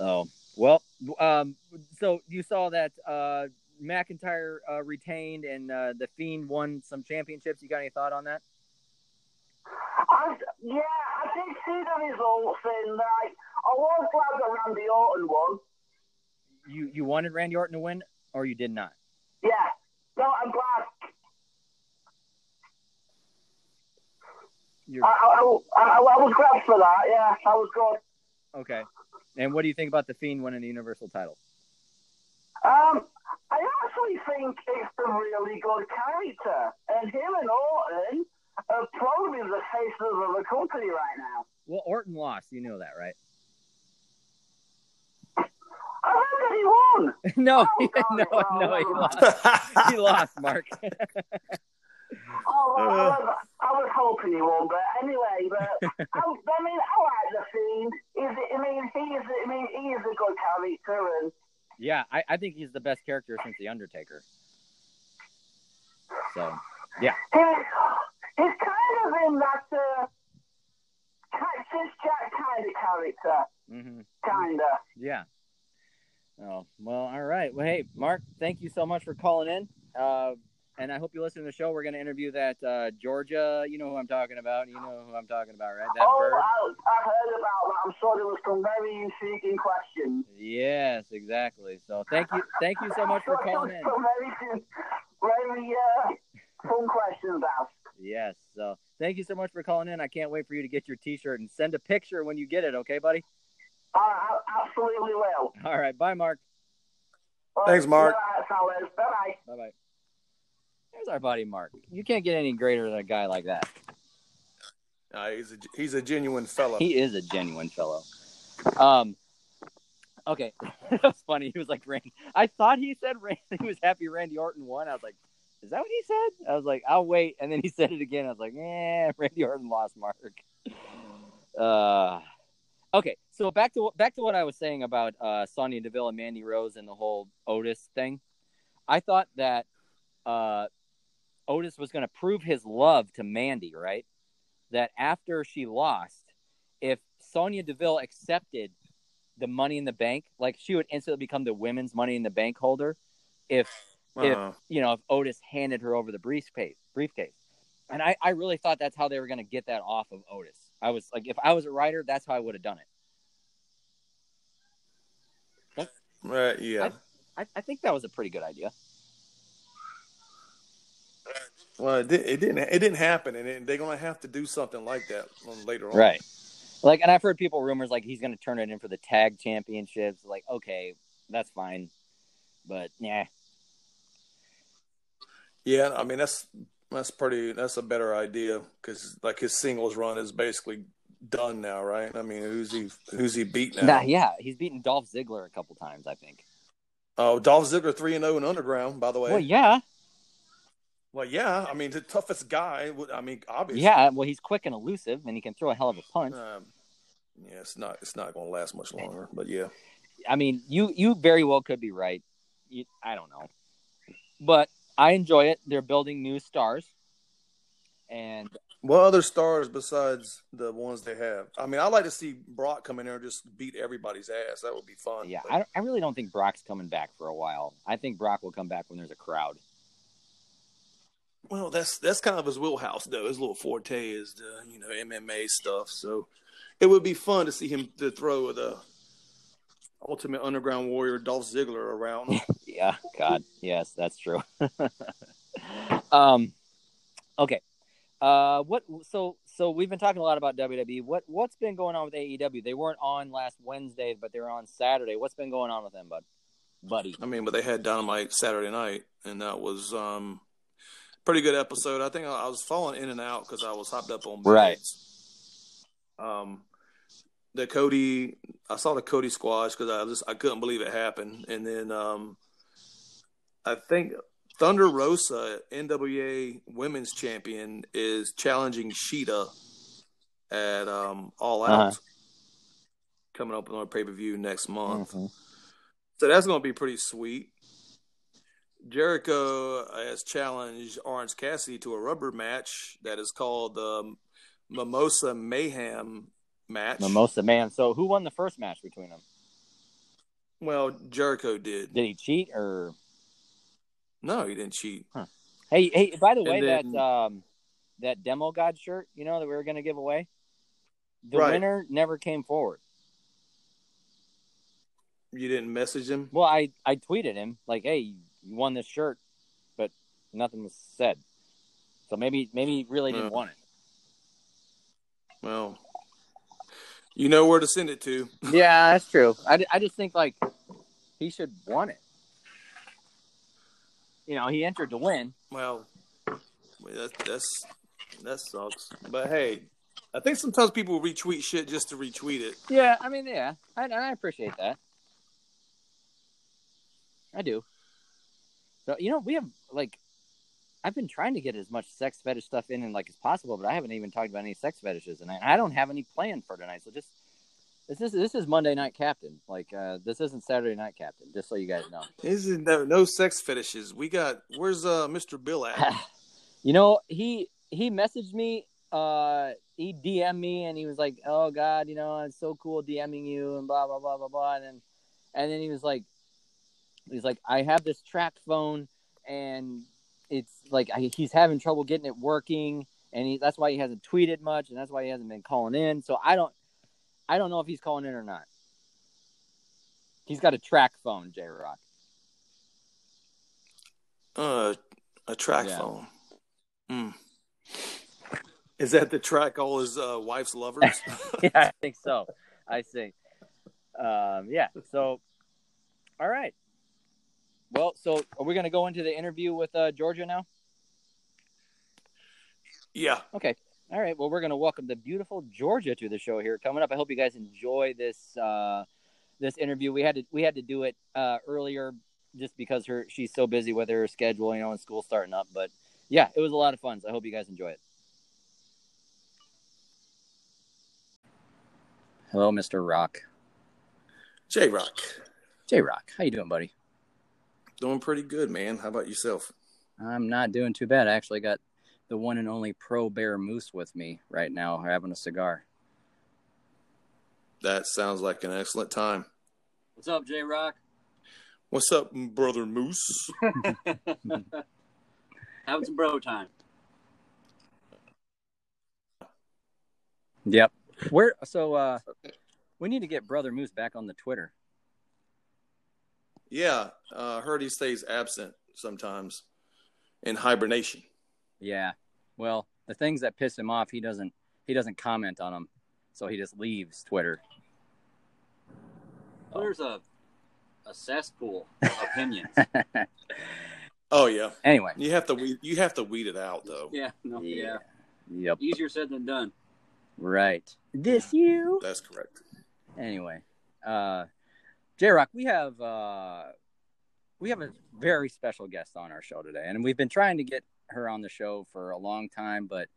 Oh well. Um. So you saw that uh, McIntyre uh, retained and uh, the Fiend won some championships. You got any thought on that? I, yeah, I did see the results, and like I was glad that Randy Orton won. You you wanted Randy Orton to win. Or you did not? Yeah. No, I'm glad. You're... I I, I I was glad for that. Yeah, I was good. Okay. And what do you think about the Fiend winning the Universal title? Um, I actually think it's a really good character, and him and Orton are probably the faces of the company right now. Well, Orton lost. You know that, right? I heard that he won. No, oh, he, no, no, no, he lost. He lost, Mark. Oh, well, I, was, I was hoping he won, but anyway, but I, I mean, I like the Fiend. He's, I mean, he is. I mean, he is a good character, and yeah, I, I think he's the best character since the Undertaker. So, yeah, he, he's kind of in that uh, Cactus Jack kind of character, mm-hmm. kind of. Yeah. Oh, well, all right. Well, hey, Mark, thank you so much for calling in. Uh, and I hope you listen to the show. We're going to interview that uh, Georgia. You know who I'm talking about. You know who I'm talking about, right? That oh, bird. I, I heard about that. I'm sure there was some very intriguing questions. Yes, exactly. So thank you thank you so much for calling in. Some very, very uh, fun questions asked. Yes. So thank you so much for calling in. I can't wait for you to get your T-shirt and send a picture when you get it. Okay, buddy? I absolutely will. All right. Bye, Mark. Well, thanks, Mark. Bye-bye. Bye-bye. There's our buddy, Mark. You can't get any greater than a guy like that. Uh, he's, a, he's a genuine fellow. He is a genuine fellow. Um. Okay. That was funny. He was like, Randy. I thought he said Randy. He was happy Randy Orton won. I was like, is that what he said? I was like, I'll wait. And then he said it again. I was like, eh, Randy Orton lost, Mark. Uh. Okay, so back to back to what I was saying about uh, Sonya Deville and Mandy Rose and the whole Otis thing. I thought that uh, Otis was going to prove his love to Mandy, right? That after she lost, if Sonya Deville accepted the Money in the Bank, like she would instantly become the women's Money in the Bank holder. If uh-huh. if you know if Otis handed her over the briefcase, briefcase, and I, I really thought that's how they were going to get that off of Otis. I was like, if I was a writer, that's how I would have done it. Right? Uh, yeah. I, I, I think that was a pretty good idea. Well, it, it didn't. It didn't happen, and they're gonna have to do something like that later on. Right. Like, and I've heard people rumors like he's gonna turn it in for the tag championships. Like, okay, that's fine, but nah. Yeah, I mean that's that's pretty. That's a better idea because like his singles run is basically done now, right? I mean, who's he? Who's he beat now? Nah, yeah, he's beaten Dolph Ziggler a couple times, I think. Oh, uh, Dolph Ziggler three and zero in Underground, by the way. Well, yeah. Well, yeah, I mean, the toughest guy, I mean, obviously. Yeah, well, he's quick and elusive, and he can throw a hell of a punch. Um, yeah, it's not it's not going to last much longer, but yeah. I mean, you, you very well could be right. You, I don't know. But I enjoy it. They're building new stars. And what other stars besides the ones they have? I mean, I like to see Brock come in there and just beat everybody's ass. That would be fun. Yeah, I, I really don't think Brock's coming back for a while. I think Brock will come back when there's a crowd. Well, that's that's kind of his wheelhouse, though. His little forte is the you know M M A stuff. So it would be fun to see him to throw the Ultimate Underground Warrior Dolph Ziggler around. Yeah, God, yes, that's true. um, okay, uh, what? So, so we've been talking a lot about W W E. What what's been going on with A E W? They weren't on last Wednesday, but they were on Saturday. What's been going on with them, bud? Buddy? I mean, but they had Dynamite Saturday night, and that was um. pretty good episode. I think I was falling in and out because I was hopped up on Bates. Right. Um, the Cody, I saw the Cody squash because I just I couldn't believe it happened. And then um, I think Thunder Rosa, N W A Women's Champion, is challenging Sheeta at um, All Out, uh-huh. coming up on a pay per view next month. Mm-hmm. So that's going to be pretty sweet. Jericho has challenged Orange Cassidy to a rubber match that is called the um, Mimosa Mayhem match. Mimosa Mayhem. So who won the first match between them? Well, Jericho did. Did he cheat or? No, he didn't cheat. Huh. Hey, hey! By the way, then, that um, that Demo God shirt, you know, that we were going to give away, the right. winner never came forward. You didn't message him? Well, I, I tweeted him like, hey. You won this shirt, but nothing was said. So maybe, maybe he really didn't yeah. want it. Well, you know where to send it to. Yeah, that's true. I, I just think like he should want it. You know, he entered to win. Well, that that's that sucks. But hey, I think sometimes people retweet shit just to retweet it. Yeah, I mean, yeah, I, I appreciate that. I do. So, you know, we have, like, I've been trying to get as much sex fetish stuff in and like as possible, but I haven't even talked about any sex fetishes, and I, I don't have any planned for tonight. So just this is this is Monday Night Captain. Like, uh, this isn't Saturday Night Captain. Just so you guys know, this is no, no sex fetishes. We got where's uh, Mister Bill at? You know, he he messaged me, uh, he D M'd me, and he was like, "Oh God, you know, it's so cool DMing you," and blah blah blah blah blah, and then, and then he was like. He's like, I have this track phone, and it's like I, he's having trouble getting it working, and he, that's why he hasn't tweeted much, and that's why he hasn't been calling in. So I don't, I don't know if he's calling in or not. He's got a track phone, J-Rock. Uh, a track yeah. phone. Mm. Is that the track all his uh, wife's lovers? Yeah, I think so. I think. Um, yeah. So, all right. Well, so are we going to go into the interview with uh, Georgia now? Yeah. Okay. All right. Well, we're going to welcome the beautiful Georgia to the show here coming up. I hope you guys enjoy this uh, this interview. We had to we had to do it uh, earlier just because her she's so busy with her schedule, you know, and school starting up. But yeah, it was a lot of fun. So I hope you guys enjoy it. Hello, Mister Rock. J-Rock. J-Rock. How you doing, buddy? Doing pretty good, man. How about yourself? I'm not doing too bad. I actually got the one and only Pro Bear Moose with me right now, having a cigar. That sounds like an excellent time. What's up, J-Rock? What's up, Brother Moose? Having some bro time. Yep. Where? So uh, we need to get Brother Moose back on the Twitter. Yeah, I uh, heard he stays absent sometimes in hibernation. Yeah. Well, the things that piss him off, he doesn't he doesn't comment on them, so he just leaves Twitter. Twitter's a a cesspool of opinions. Oh yeah. Anyway, you have to weed, you have to weed it out though. Yeah. No, yeah. yeah. Yep. Easier said than done. Right. This you. That's correct. Anyway, uh, J-Rock, we have uh, we have a very special guest on our show today, and we've been trying to get her on the show for a long time, but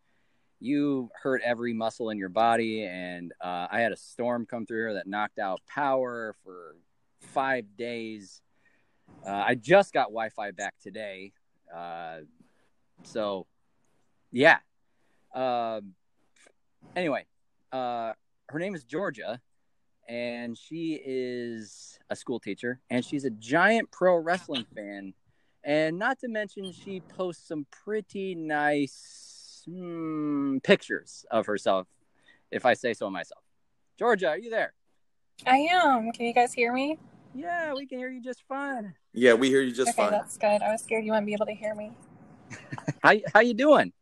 you hurt every muscle in your body, and uh, I had a storm come through here that knocked out power for five days. Uh, I just got Wi-Fi back today, uh, so yeah. Uh, anyway, uh, her name is Georgia, and she is a school teacher, and she's a giant pro wrestling fan, and not to mention she posts some pretty nice hmm, pictures of herself, if I say so myself. Georgia, are you there? I am. Can you guys hear me? Yeah, we can hear you just fine. Yeah, we hear you just okay, fine. Okay, that's good. I was scared you wouldn't be able to hear me. how how you doing?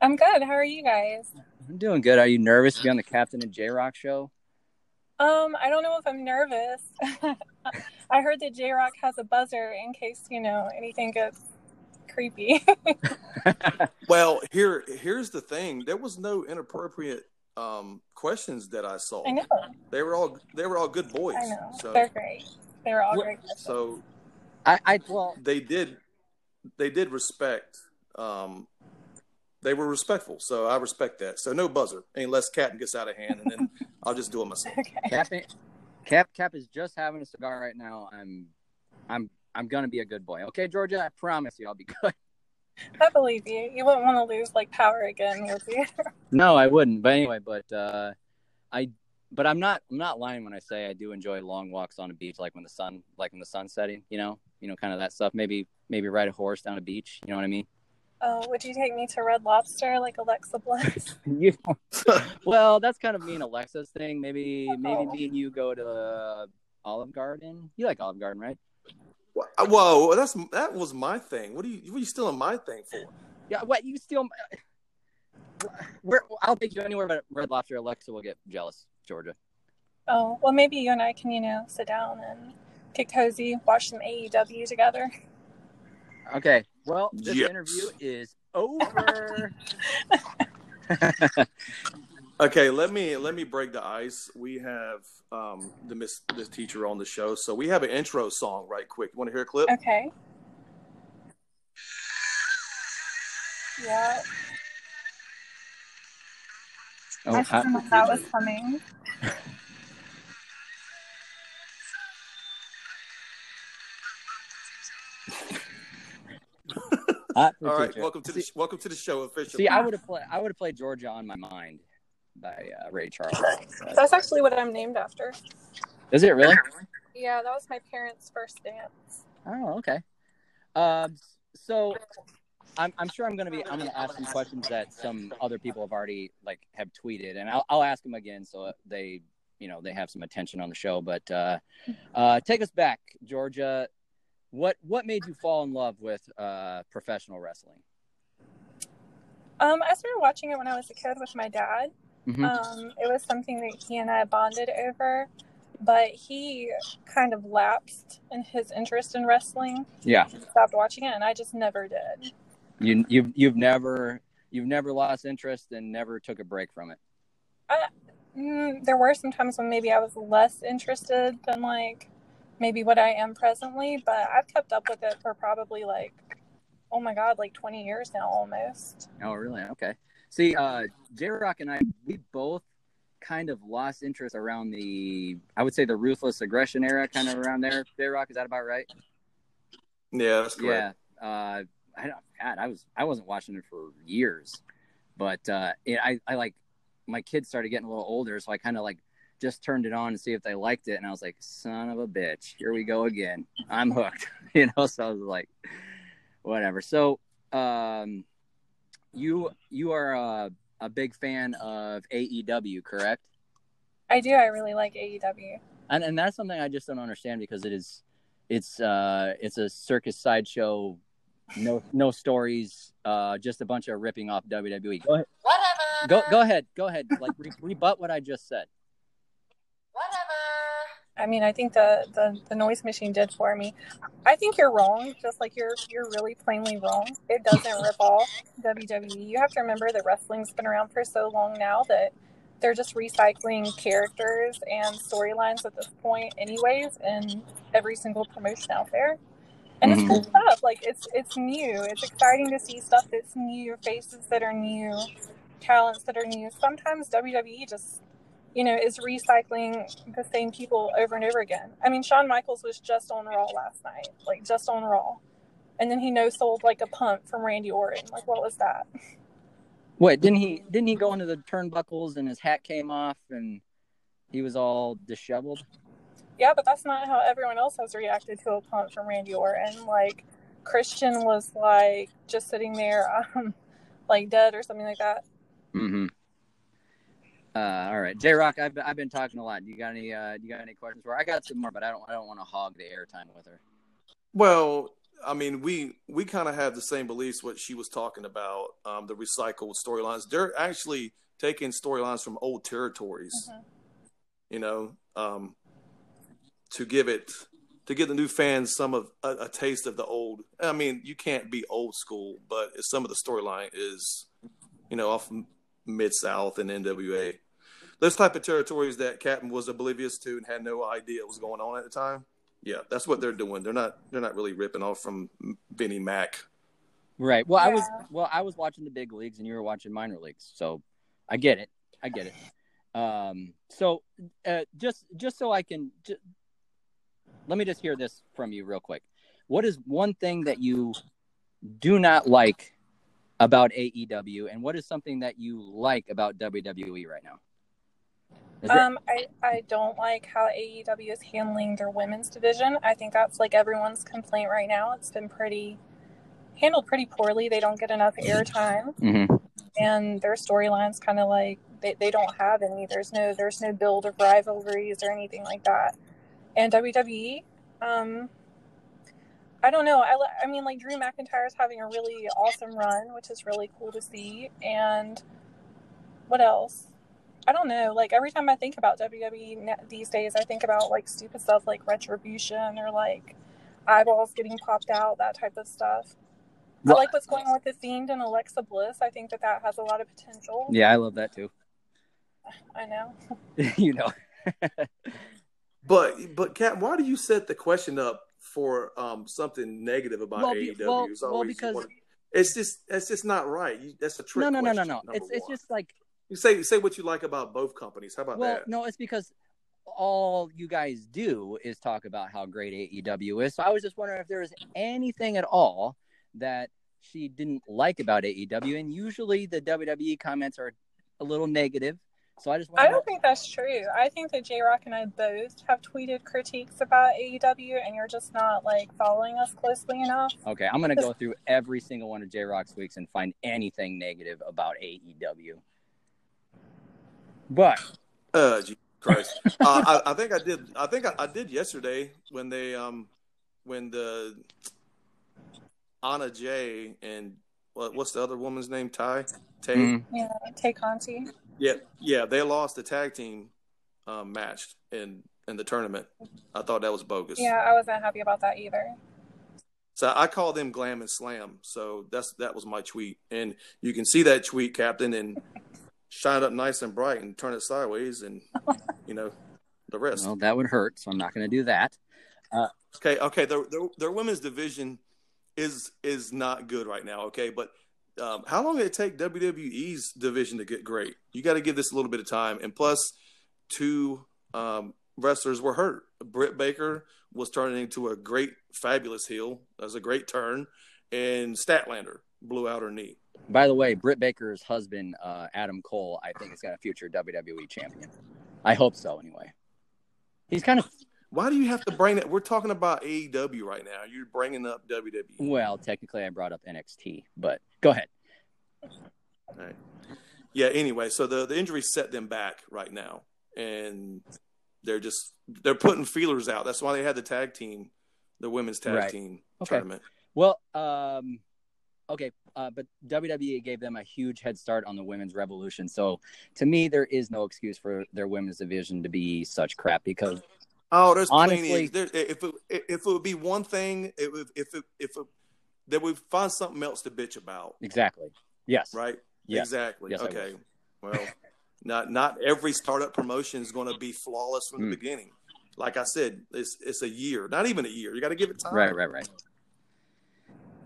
I'm good. How are you guys? I'm doing good. Are you nervous to be on the Captain and J-Rock show? Um, I don't know if I'm nervous. I heard that J-Rock has a buzzer in case, you know, anything gets creepy. Well, here here's the thing. There was no inappropriate um, questions that I saw. I know. They were all they were all good boys. I know. So. They're great. They were all well, great. So, I, I well, they did, they did respect. Um, they were respectful, so I respect that. So no buzzer, unless Captain gets out of hand, and then I'll just do it myself. Okay. Cap, Cap, Cap is just having a cigar right now. I'm, I'm, I'm gonna be a good boy. Okay, Georgia, I promise you, I'll be good. I believe you. You wouldn't want to lose like power again, would you? No, I wouldn't. But anyway, but uh, I. But I'm not I'm not lying when I say I do enjoy long walks on a beach, like when the sun like when the sun's setting, you know, you know, kind of that stuff. Maybe maybe ride a horse down a beach, you know what I mean? Oh, would you take me to Red Lobster like Alexa Bliss? you, well, that's kind of me and Alexa's thing. Maybe oh. maybe me and you go to uh, Olive Garden. You like Olive Garden, right? Whoa, that's that was my thing. What are you what are you stealing my thing for? Yeah, what you steal? My, where I'll take you anywhere but Red Lobster. Alexa will get jealous. Georgia. Oh, well, maybe you and I can, you know, sit down and get cozy, watch some A E W together. Okay. Well, this yes. interview is over. Okay, let me let me break the ice. We have um, the miss the teacher on the show, so we have an intro song right quick. You want to hear a clip? Okay. Yeah. Oh, I didn't know I, that was coming. All right, welcome to the see, welcome to the show officially. See, I would have played I would have played Georgia on My Mind by uh, Ray Charles. That's actually what I'm named after. Is it really? Yeah, that was my parents' first dance. Oh, okay. Um, so. I'm, I'm sure I'm going to be. I'm going to ask some questions that some other people have already like have tweeted, and I'll, I'll ask them again so they, you know, they have some attention on the show. But uh, uh, take us back, Georgia. What what made you fall in love with uh, professional wrestling? Um, I started watching it when I was a kid with my dad. Mm-hmm. Um, it was something that he and I bonded over, but he kind of lapsed in his interest in wrestling. Yeah, he stopped watching it, and I just never did. You you've you've never you've never lost interest and never took a break from it. I, mm, there were some times when maybe I was less interested than like maybe what I am presently, but I've kept up with it for probably like oh my god, like twenty years now almost. Oh really? Okay. See, uh, J-Rock and I, we both kind of lost interest around the I would say the Ruthless Aggression era, kind of around there. J-Rock, is that about right? Yeah, that's correct. Yeah. Uh, I don't. God, I was I wasn't watching it for years, but uh, it, I I like my kids started getting a little older, so I kind of like just turned it on to see if they liked it, and I was like, son of a bitch, here we go again. I'm hooked, you know. So I was like, whatever. So um, you you are a, a big fan of A E W, correct? I do. I really like A E W, and and that's something I just don't understand because it is it's uh it's a circus sideshow no no stories, uh, just a bunch of ripping off W W E. Go ahead. Whatever. Go go ahead. Go ahead. Like re- rebut what I just said. Whatever. I mean, I think the, the, the noise machine did for me. I think you're wrong. Just like you're you're really plainly wrong. It doesn't rip off W W E. You have to remember that wrestling's been around for so long now that they're just recycling characters and storylines at this point anyways in every single promotion out there. And mm-hmm. it's cool stuff. Like, it's it's new. It's exciting to see stuff that's new, faces that are new, talents that are new. Sometimes W W E just, you know, is recycling the same people over and over again. I mean, Shawn Michaels was just on Raw last night. Like, just on Raw. And then he no-sold, like, a pump from Randy Orton. Like, what was that? Wait, didn't he didn't he go into the turnbuckles and his hat came off and he was all disheveled? Yeah, but that's not how everyone else has reacted to a pump from Randy Orton. Like, Christian was, like, just sitting there, um, like, dead or something like that. Mm-hmm. Uh, all right, J-Rock, I've I've been talking a lot. Do you got any uh, do you got any questions for her? I got some more, but I don't I don't want to hog the airtime with her. Well, I mean, we we kind of have the same beliefs what she was talking about, um, the recycled storylines. They're actually taking storylines from old territories, mm-hmm. you know, um, to give it to give the new fans some of a, a taste of the old. I mean, you can't be old school, but some of the storyline is, you know, off Mid-South and N W A. Those type of territories that Captain was oblivious to and had no idea what was going on at the time. Yeah, that's what they're doing. They're not. They're not really ripping off from Vinnie Mac. Right. Well, yeah. I was. Well, I was watching the big leagues, and you were watching minor leagues. So, I get it. I get it. Um. So, uh, just just so I can, just, let me just hear this from you real quick. What is one thing that you do not like about A E W, and what is something that you like about W W E right now? There- um, I, I don't like how A E W is handling their women's division. I think that's like everyone's complaint right now. It's been pretty handled pretty poorly. They don't get enough airtime, mm-hmm. and their storylines kind of like they, they don't have any. There's no there's no build of rivalries or anything like that. And W W E, um. I don't know. I, I mean, like, Drew McIntyre is having a really awesome run, which is really cool to see. And what else? I don't know. Like, every time I think about W W E these days, I think about, like, stupid stuff like Retribution or, like, eyeballs getting popped out, that type of stuff. Well, I like what's going on with the Fiend and Alexa Bliss. I think that that has a lot of potential. Yeah, I love that, too. I know. You know. But, but, Kat, why do you set the question up for um, something negative about well, A E W? Well, it's, always well, because one, it's just it's just not right. You, that's a trick. No, no, question, no, no, no. It's one. It's just like you say say what you like about both companies. How about well, that? No, it's because all you guys do is talk about how great A E W is. So I was just wondering if there was anything at all that she didn't like about A E W. And usually the W W E comments are a little negative. So I just I don't to... think that's true. I think that J-Rock and I both have tweeted critiques about A E W, and you're just not, like, following us closely enough. Okay, I'm going to go through every single one of J-Rock's weeks and find anything negative about A E W. But... Uh, Jesus Christ. uh, I, I think I did I think I, I did yesterday when they, um, when the Anna Jay and what, what's the other woman's name? Ty? Tay? Mm-hmm. Yeah, Tay Conti. Yeah, yeah, they lost the tag team um, match in, in the tournament. I thought that was bogus. Yeah, I wasn't happy about that either. So I call them Glam and Slam. So that's that was my tweet, and you can see that tweet, Captain, and shine it up nice and bright, and turn it sideways, and you know the rest. Well, that would hurt, so I'm not going to do that. Uh, okay, okay, their, their their women's division is is not good right now. Okay, but. Um, how long did it take W W E's division to get great? You got to give this a little bit of time. And plus, two um, wrestlers were hurt. Britt Baker was turning into a great, fabulous heel. That was a great turn. And Statlander blew out her knee. By the way, Britt Baker's husband, uh, Adam Cole, I think has got a future W W E champion. I hope so, anyway. He's kind of... Why do you have to bring it? We're talking about A E W right now. You're bringing up W W E. Well, technically, I brought up N X T, but go ahead. All right. Yeah. Anyway, so the, the injuries set them back right now, and they're just they're putting feelers out. That's why they had the tag team, the women's tag right. team okay. tournament. Well, um, okay, uh, but W W E gave them a huge head start on the women's revolution. So to me, there is no excuse for their women's division to be such crap because oh, there's honestly, plenty. There, if it, if it would be one thing, it would, if it, if it, they would find something else to bitch about. Exactly. Yes. Right. Yes. Exactly. Yes, okay. Well, not not every startup promotion is going to be flawless from mm. the beginning. Like I said, it's it's a year, not even a year. You got to give it time. Right, right, right.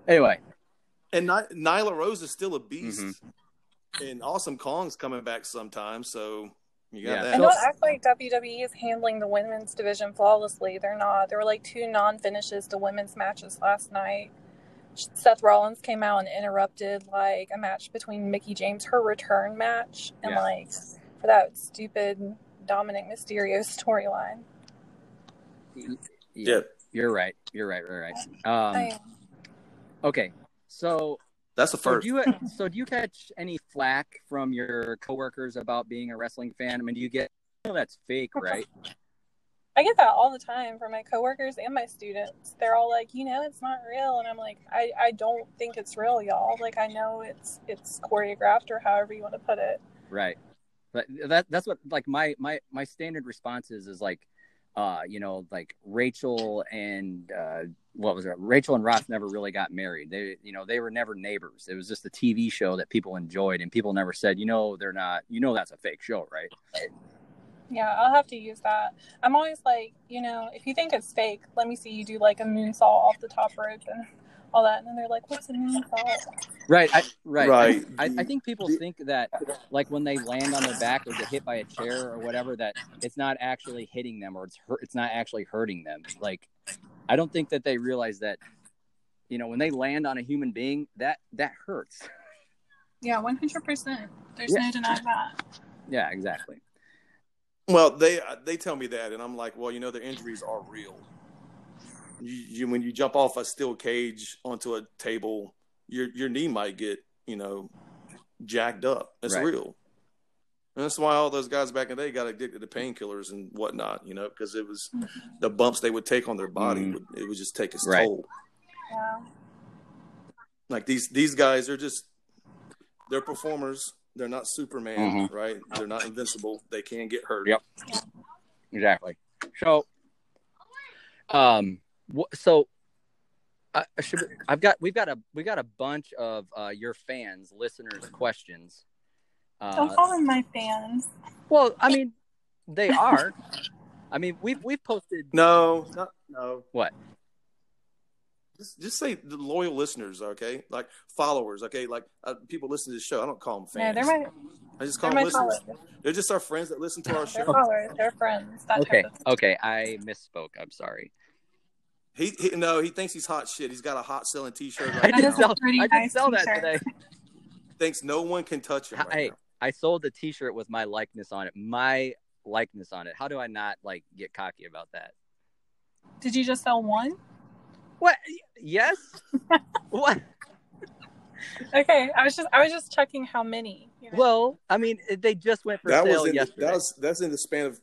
Anyway, and Ny- Nyla Rose is still a beast, mm-hmm. and Awesome Kong's coming back sometime. So you got yeah. that. And don't act like W W E is handling the women's division flawlessly. They're not. There were like two non-finishes to women's matches last night. Seth Rollins came out and interrupted like a match between Mickie James, her return match, and yeah. like for that stupid Dominic Mysterio storyline. Yeah, yeah, you're right. You're right. Right. Right. Um, okay, so that's the first. So do, you, so, do you catch any flack from your coworkers about being a wrestling fan? I mean, do you get? I know that's fake, right? I get that all the time from my coworkers and my students. They're all like, you know, it's not real, and I'm like, I, I don't think it's real, y'all. Like, I know it's it's choreographed or however you want to put it. Right. But that that's what like my my my standard response is is like. Uh, you know, like Rachel and uh, what was it? Rachel and Ross never really got married. They, you know, they were never neighbors. It was just a T V show that people enjoyed, and people never said, you know, they're not. You know, that's a fake show, right? Yeah, I'll have to use that. I'm always like, you know, if you think it's fake, let me see you do like a moonsault off the top rope and all that. And then they're like, what's a moonsault? Right, I, right, right. I, I, I think people think that, like, when they land on their back or get hit by a chair or whatever, that it's not actually hitting them or it's hurt, it's not actually hurting them. Like, I don't think that they realize that, you know, when they land on a human being, that that hurts. Yeah, one hundred percent. There's yeah. no denying that. Yeah, exactly. Well, they they tell me that, and I'm like, well, you know, their injuries are real. You, you when you jump off a steel cage onto a table, your your knee might get, you know, jacked up. That's right. Real. And that's why all those guys back in the day got addicted to painkillers and whatnot, you know, because it was the bumps they would take on their body. Mm. Would, it would just take its right. toll. Yeah. Like these, these guys are just, they're performers. They're not Superman, mm-hmm. right? They're not invincible. They can get hurt. Yep. Exactly. So, um, so, I should we, I've got we've got a we got a bunch of uh, your fans, listeners' questions. Uh, Don't call them my fans. Well, I mean, they are. I mean, we've we've posted. No, not, no. What? Just just say the loyal listeners, okay? Like followers, okay? Like uh, people listen to the show. I don't call them fans. No, they're my. I just call them listeners. Followers. They're just our friends that listen to our show. They're followers. They're friends. That okay. Type of okay. I misspoke. I'm sorry. He, he no, he thinks he's hot shit. He's got a hot selling T-shirt right I now. Sell, I nice did sell t-shirt. That today. Thinks no one can touch him. Right I now. I sold the T-shirt with my likeness on it. My likeness on it. How do I not like get cocky about that? Did you just sell one? What? Yes. What? Okay, I was just I was just checking how many. You know? Well, I mean, they just went for that sale was in yesterday. The, that was that's in the span of.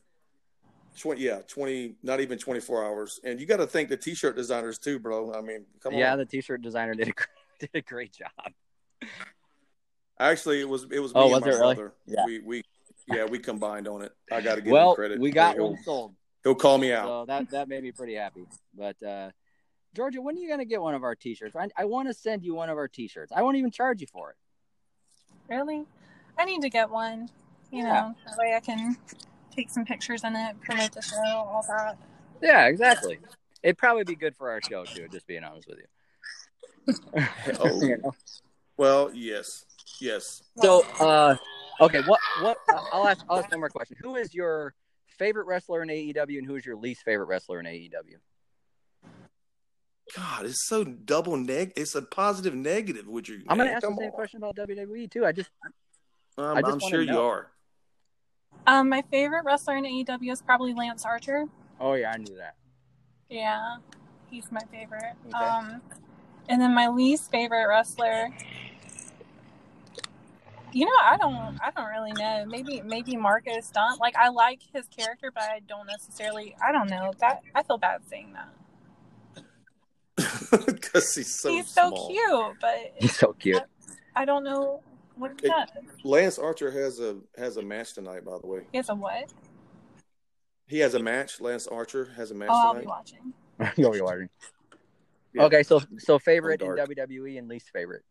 twenty yeah twenty not even twenty-four hours, and you got to thank the t-shirt designers too, bro. I mean, come yeah, on yeah the t-shirt designer did a, did a great job. Actually, it was it was me oh, and was my brother really? yeah. we we yeah we combined on it. I gotta give well, him credit. We got he'll, one sold. He'll call me out, so that that made me pretty happy. But uh Georgia, when are you gonna get one of our t-shirts? I, I want to send you one of our t-shirts. I won't even charge you for it. Really? I need to get one, you yeah. know, that way I can take some pictures in it, promote the show, all that. Yeah, exactly. It'd probably be good for our show too, just being honest with you. Oh. You know? Well, yes, yes. So, uh, okay, what, what? I'll ask, I'll ask one more question. Who is your favorite wrestler in A E W, and who is your least favorite wrestler in A E W? God, it's so double neg. It's a positive negative. Would you? I'm going to ask the same question about W W E too. I just, um, I just I'm sure you are. Um, my favorite wrestler in A E W is probably Lance Archer. Oh, yeah, I knew that. Yeah, he's my favorite. Okay. Um, and then my least favorite wrestler, you know, I don't, I don't really know. Maybe, maybe Marco Stunt. Like, I like his character, but I don't necessarily. I don't know that. I feel bad saying that. Because he's so He's so small. cute, but he's so cute. I, I don't know what it does. Lance Archer has a has a match tonight, by the way. He has a what? He has a match. Lance Archer has a match oh, tonight. I'll be watching. You'll be watching. Yeah. Okay, so so favorite in W W E and least favorite.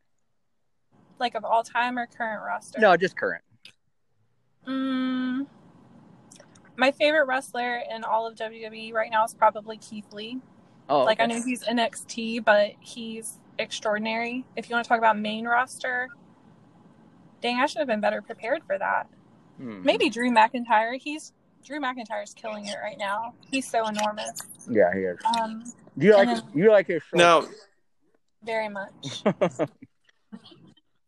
Like of all time or current roster? No, just current. Mm, my favorite wrestler in all of W W E right now is probably Keith Lee. Oh, like okay. I know he's N X T, but he's extraordinary. If you want to talk about main roster, dang, I should have been better prepared for that. Hmm. Maybe Drew McIntyre. He's Drew McIntyre's killing it right now. He's so enormous. Yeah, he is. Um, do you like then, you like his shorts? No, very much.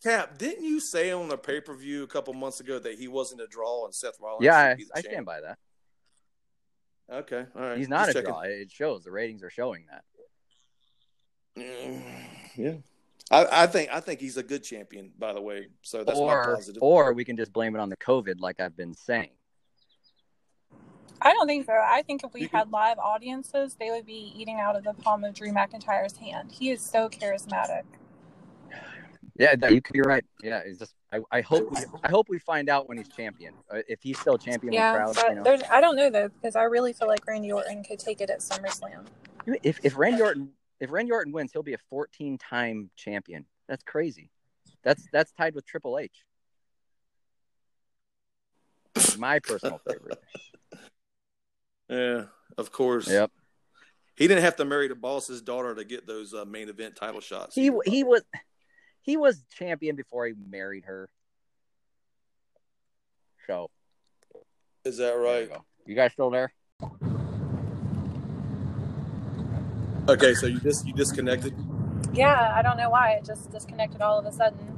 Cap, didn't you say on a pay-per-view a couple months ago that he wasn't a draw and Seth Rollins? Yeah, I, I stand by that. Okay, all right. He's not Just a checking. draw. It shows. The ratings are showing that. Yeah. I, I think I think he's a good champion, by the way. So that's or, my positive. Or we can just blame it on the COVID, like I've been saying. I don't think so. I think if we had live audiences, they would be eating out of the palm of Drew McIntyre's hand. He is so charismatic. Yeah, that, you could be right. Yeah, it's just I, I hope we I hope we find out when he's champion. If he's still champion, yeah. With crowds, but you know. there's I don't know though because I really feel like Randy Orton could take it at SummerSlam. If if Randy Orton if Randy Orton wins, he'll be a fourteen-time champion. That's crazy. That's that's tied with Triple H. My personal favorite. Yeah, of course. Yep. He didn't have to marry the boss's daughter to get those uh, main event title shots. He he was. He was champion before he married her. So. Is that right? You, you guys still there? Okay, so you just you disconnected? Yeah, I don't know why. It just disconnected all of a sudden.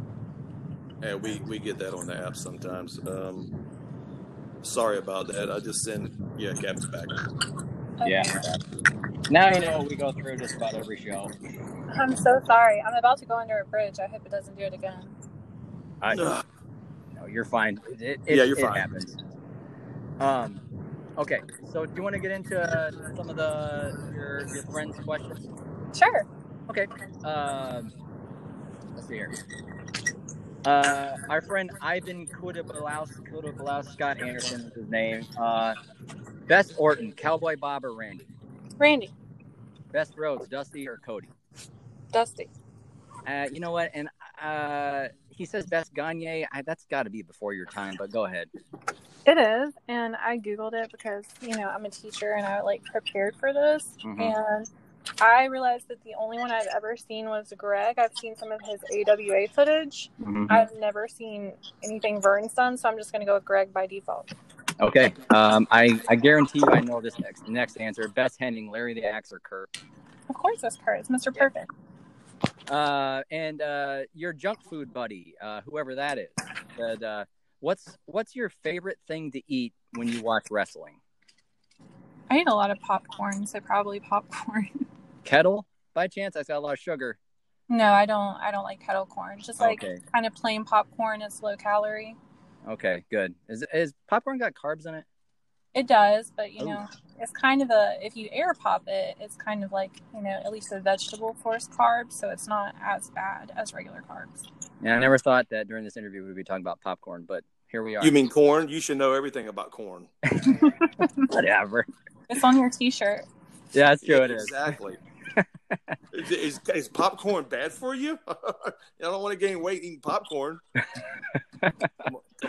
Yeah, we, we get that on the app sometimes. Um, sorry about that. I just sent, yeah, Cap's back. Okay. Yeah. Now you know what we go through just about every show. I'm so sorry. I'm about to go under a bridge. I hope it doesn't do it again. I no, you're fine. It, it, yeah, you're it fine. Happens. Um, okay. So, do you want to get into uh, some of the your, your friends' questions? Sure. Okay. Um, let's see here. Uh, our friend Ivan Kudabalowski, Scott Anderson is his name. Uh, Best Orton, Cowboy Bob or Randy? Randy. Best Rhodes, Dusty or Cody? Dusty. Uh, you know what? And uh, he says best Gagne. I, that's got to be before your time, but go ahead. It is, and I Googled it because, you know, I'm a teacher and I, like, prepared for this. Mm-hmm. And I realized that the only one I've ever seen was Greg. I've seen some of his A W A footage. Mm-hmm. I've never seen anything Vern's done, so I'm just going to go with Greg by default. Okay, um, I, I guarantee you I know this next next answer. Best Henning, Larry the Axe or Kurt? Of course it's Kurt. It's Mister Perfect. Uh, and uh, your junk food buddy, uh, whoever that is, said, uh, what's what's your favorite thing to eat when you watch wrestling? I eat a lot of popcorn, so probably popcorn. Kettle? By chance, I got a lot of sugar. No, I don't. I don't like kettle corn. Just like okay. kind of plain popcorn. It's low calorie. Okay, good. Is is popcorn got carbs in it? It does, but you Ooh. know, it's kind of a, if you air pop it, it's kind of like, you know, at least a vegetable force carb, so it's not as bad as regular carbs. Yeah, I never thought that during this interview we'd be talking about popcorn, but here we are. You mean corn? You should know everything about corn. Whatever. It's on your t-shirt. Yeah, that's true. Yeah, it is. Exactly. is, is, is popcorn bad for you? I don't want to gain weight eating popcorn. Come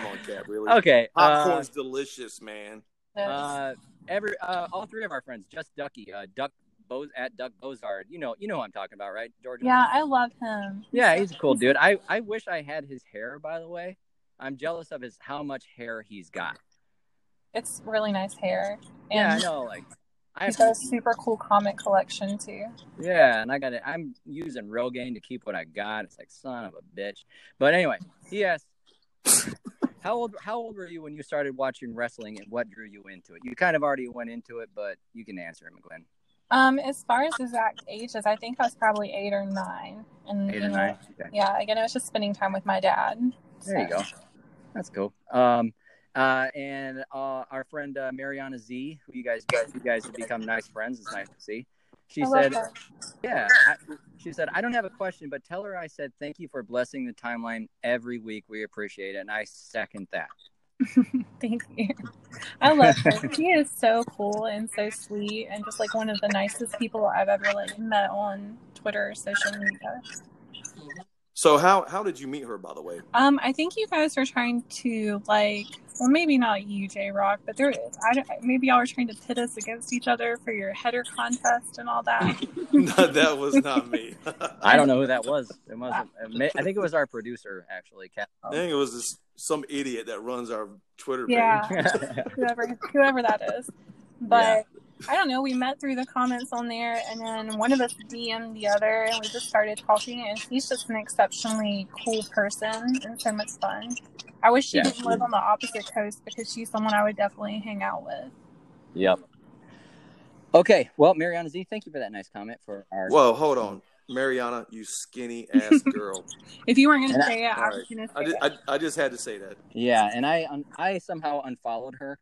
on, Cap, really? Okay. Popcorn's uh, delicious, man. Uh, every uh, all three of our friends, just Ducky, uh, Duck Bo- at Duck Bozard. You know, you know who I'm talking about, right, Georgia? Yeah, I love him. Yeah, he's a cool dude. I, I wish I had his hair, by the way. I'm jealous of his how much hair he's got. It's really nice hair. And yeah, I know. Like, he's got a super cool comic collection too. Yeah, and I got it. I'm using Rogaine to keep what I got. It's like son of a bitch. But anyway, he asked. How old How old were you when you started watching wrestling, and what drew you into it? You kind of already went into it, but you can answer him, Glenn. Um, as far as exact ages, I think I was probably eight or nine. And, eight or know, nine. Okay. Yeah, again, I was just spending time with my dad. So. There you go. That's cool. Um, uh, and uh, our friend uh, Mariana Z, who you guys, you guys have become nice friends. It's nice to see. She said, that. yeah, I, she said, I don't have a question, but tell her I said, thank you for blessing the timeline every week. We appreciate it. And I second that. Thank you. I love her. She is so cool and so sweet and just like one of the nicest people I've ever like met on Twitter or social media. So how, how did you meet her, by the way? Um, I think you guys were trying to like, well, maybe not you, J-Rock, but there, I, maybe y'all were trying to pit us against each other for your header contest and all that. No, that was not me. I don't know who that was. It wasn't. I think it was our producer, actually. Kat. I think it was this, some idiot that runs our Twitter page. Yeah, whoever, whoever that is. But. Yeah. I don't know. We met through the comments on there, and then one of us D M'd the other, and we just started talking. And she's just an exceptionally cool person and so much fun. I wish she yeah. didn't live on the opposite coast because she's someone I would definitely hang out with. Yep. Okay. Well, Mariana Z, thank you for that nice comment. For our Whoa, hold on. Mariana, you skinny ass girl. If you weren't going to say I, it, I was right. going to say I just, it. I, I just had to say that. Yeah, and I, um, I somehow unfollowed her.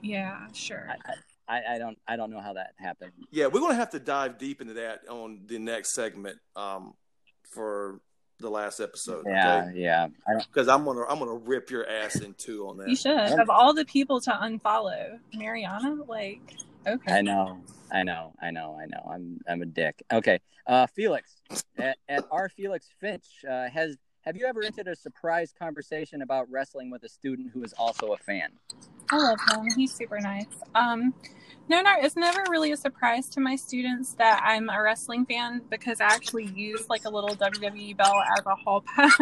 Yeah, sure. I, I, I, I don't I don't know how that happened. Yeah, we're going to have to dive deep into that on the next segment um, for the last episode. Yeah, okay? yeah. Because I'm going to I'm gonna rip your ass in two on that. You should. Of all the people to unfollow, Mariana, like, okay. I know, I know, I know, I know. I'm I'm a dick. Okay, uh, Felix, at, at R. Felix Finch, uh, has have you ever entered a surprise conversation about wrestling with a student who is also a fan? I love him. He's super nice. Um, no, no, it's never really a surprise to my students that I'm a wrestling fan because I actually use like a little W W E belt as a hall pass.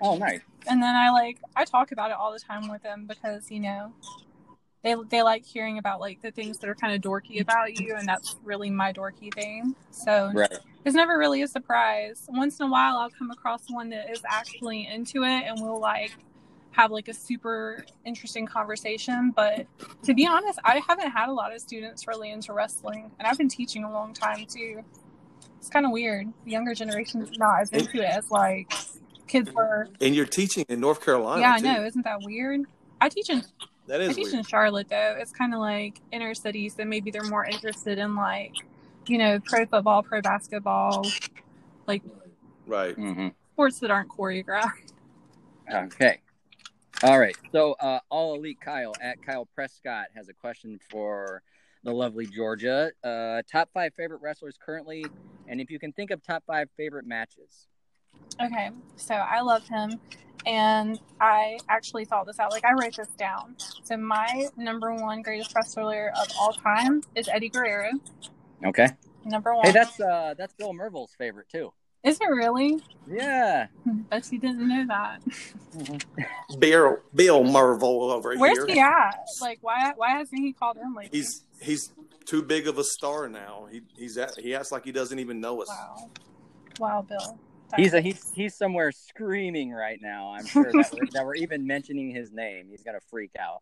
Oh, nice. And then I like, I talk about it all the time with them because, you know, they they like hearing about like the things that are kind of dorky about you, and that's really my dorky thing. So right. It's never really a surprise. Once in a while, I'll come across one that is actually into it, and we'll like have like a super interesting conversation. But to be honest, I haven't had a lot of students really into wrestling, and I've been teaching a long time too. It's kind of weird. The younger generation is not as into it as like kids were. And you're teaching in North Carolina. Yeah, I too. know. Isn't that weird? I teach in that is I teach weird. in Charlotte though. It's kind of like inner city, so maybe they're more interested in like, you know, pro football, pro basketball, like right mm-hmm. sports that aren't choreographed. Okay. All right, so uh, All Elite Kyle at Kyle Prescott has a question for the lovely Georgia. Uh, top five favorite wrestlers currently, and if you can think of top five favorite matches. Okay, so I love him, and I actually thought this out. Like, I wrote this down. So my number one greatest wrestler of all time is Eddie Guerrero. Okay. Number one. Hey, that's uh, that's Bill Merville's favorite, too. Is it really? Yeah. Bet you didn't know that. Mm-hmm. Bill Bill Marvel over Where's here. Where's he at? Like, why why hasn't he called him? Like, he's he's too big of a star now. He he's at, he acts like he doesn't even know us. Wow, wow, Bill. That he's a, he's he's somewhere screaming right now. I'm sure that we're, that we're even mentioning his name. He's gonna freak out.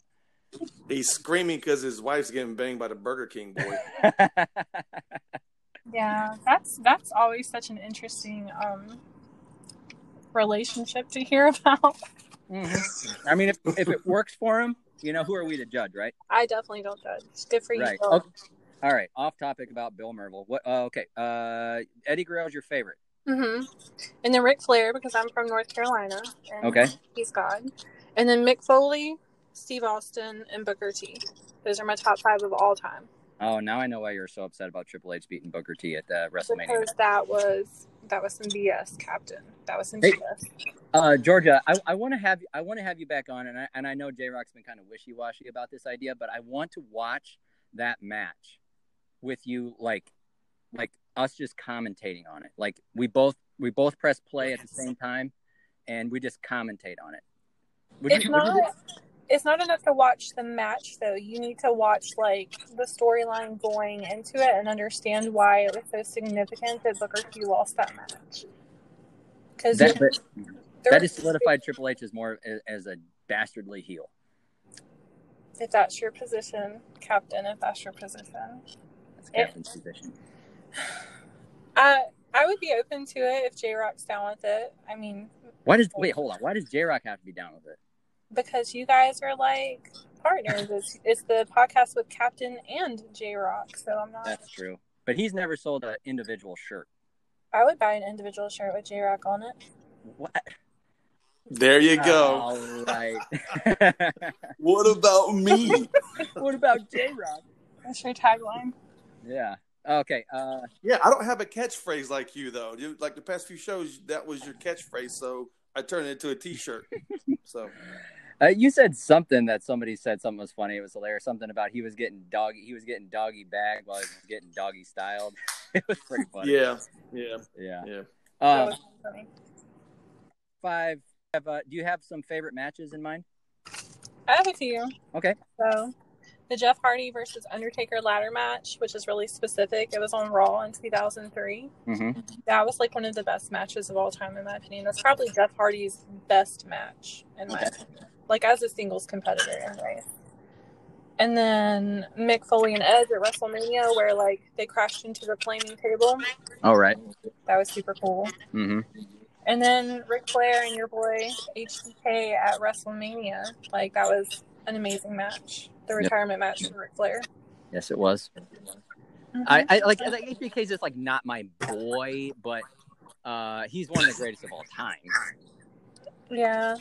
He's screaming because his wife's getting banged by the Burger King boy. Yeah, that's that's always such an interesting um, relationship to hear about. Mm-hmm. I mean, if if it works for him, you know, who are we to judge, right? I definitely don't judge. Good for you. Right. Okay. All right. Off topic about Bill Merville. What? Uh, okay. Uh, Eddie Guerrero's your favorite. Mm-hmm. And then Ric Flair, because I'm from North Carolina. And okay. He's God. And then Mick Foley, Steve Austin, and Booker T. Those are my top five of all time. Oh, now I know why you were so upset about Triple H beating Booker T at the WrestleMania. Because that was that was some B S, Captain. That was some hey, B S. Uh, Georgia, I, I want to have I want to have you back on, and I and I know J-Rock's been kind of wishy-washy about this idea, but I want to watch that match with you, like like us just commentating on it. Like we both we both press play at the same time, and we just commentate on it. Would it's you, not. Would you, It's not enough to watch the match, though. You need to watch, like, the storyline going into it and understand why it was so significant that Booker T lost that match. Because that, that has solidified Triple H as more as, as a dastardly heel. If that's your position, Captain, if that's your position. That's Captain's it, position. I, I would be open to it if J-Rock's down with it. I mean... Why does... Wait, hold on. Why does J-Rock have to be down with it? Because you guys are like partners. It's, it's the podcast with Captain and J-Rock, so I'm not... That's true. But he's never sold an individual shirt. I would buy an individual shirt with J-Rock on it. What? There you go. All right. What about me? What about J-Rock? That's your tagline. Yeah. Okay. Uh, yeah, I don't have a catchphrase like you, though. You, like the past few shows, that was your catchphrase, so I turned it into a T-shirt. So, uh, you said something that somebody said something was funny. It was hilarious. Something about he was getting doggy. He was getting doggy bagged while he was getting doggy styled. It was pretty funny. Yeah. Yeah. Yeah. Yeah. Um, that was funny. Five. Have, uh, do you have some favorite matches in mind? I have a few. Okay. So, the Jeff Hardy versus Undertaker ladder match, which is really specific. It was on Raw in two thousand three. Mm-hmm. That was like one of the best matches of all time, in my opinion. That's probably Jeff Hardy's best match, in my opinion. Like, as a singles competitor, anyway. And then Mick Foley and Edge at WrestleMania, where like they crashed into the flaming table. All right. That was super cool. Mm-hmm. And then Ric Flair and your boy H B K at WrestleMania. Like, that was an amazing match. The retirement yep. match for Ric Flair. Yes, it was. Mm-hmm. I, I like, like H B K is just like not my boy, but uh, he's one of the greatest of all time. Yeah,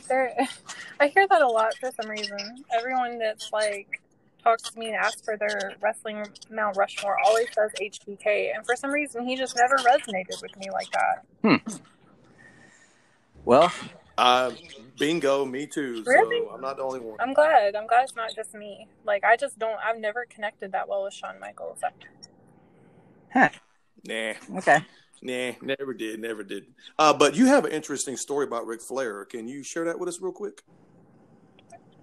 I hear that a lot for some reason. Everyone that's like talks to me and asks for their wrestling Mount Rushmore always says H B K, and for some reason he just never resonated with me like that. Hmm. Well, uh, bingo, me too. Really? So I'm not the only one. I'm glad. I'm glad it's not just me. Like, I just don't, I've never connected that well with Shawn Michaels. Huh. Nah. Okay. Nah, never did, never did. Uh, but you have an interesting story about Ric Flair. Can you share that with us real quick?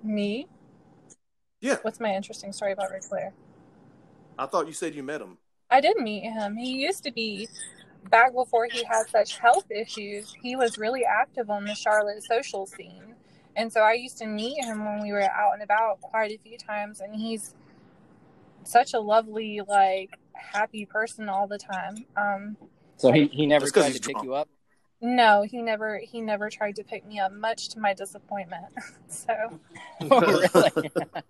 Me? Yeah. What's my interesting story about Ric Flair? I thought you said you met him. I did meet him. He used to be... Back before he had such health issues, he was really active on the Charlotte social scene. And so I used to meet him when we were out and about quite a few times. And he's such a lovely, like, happy person all the time. Um, so he, he never tried to pick you up? No, he never he never tried to pick me up, much to my disappointment. So, oh, really?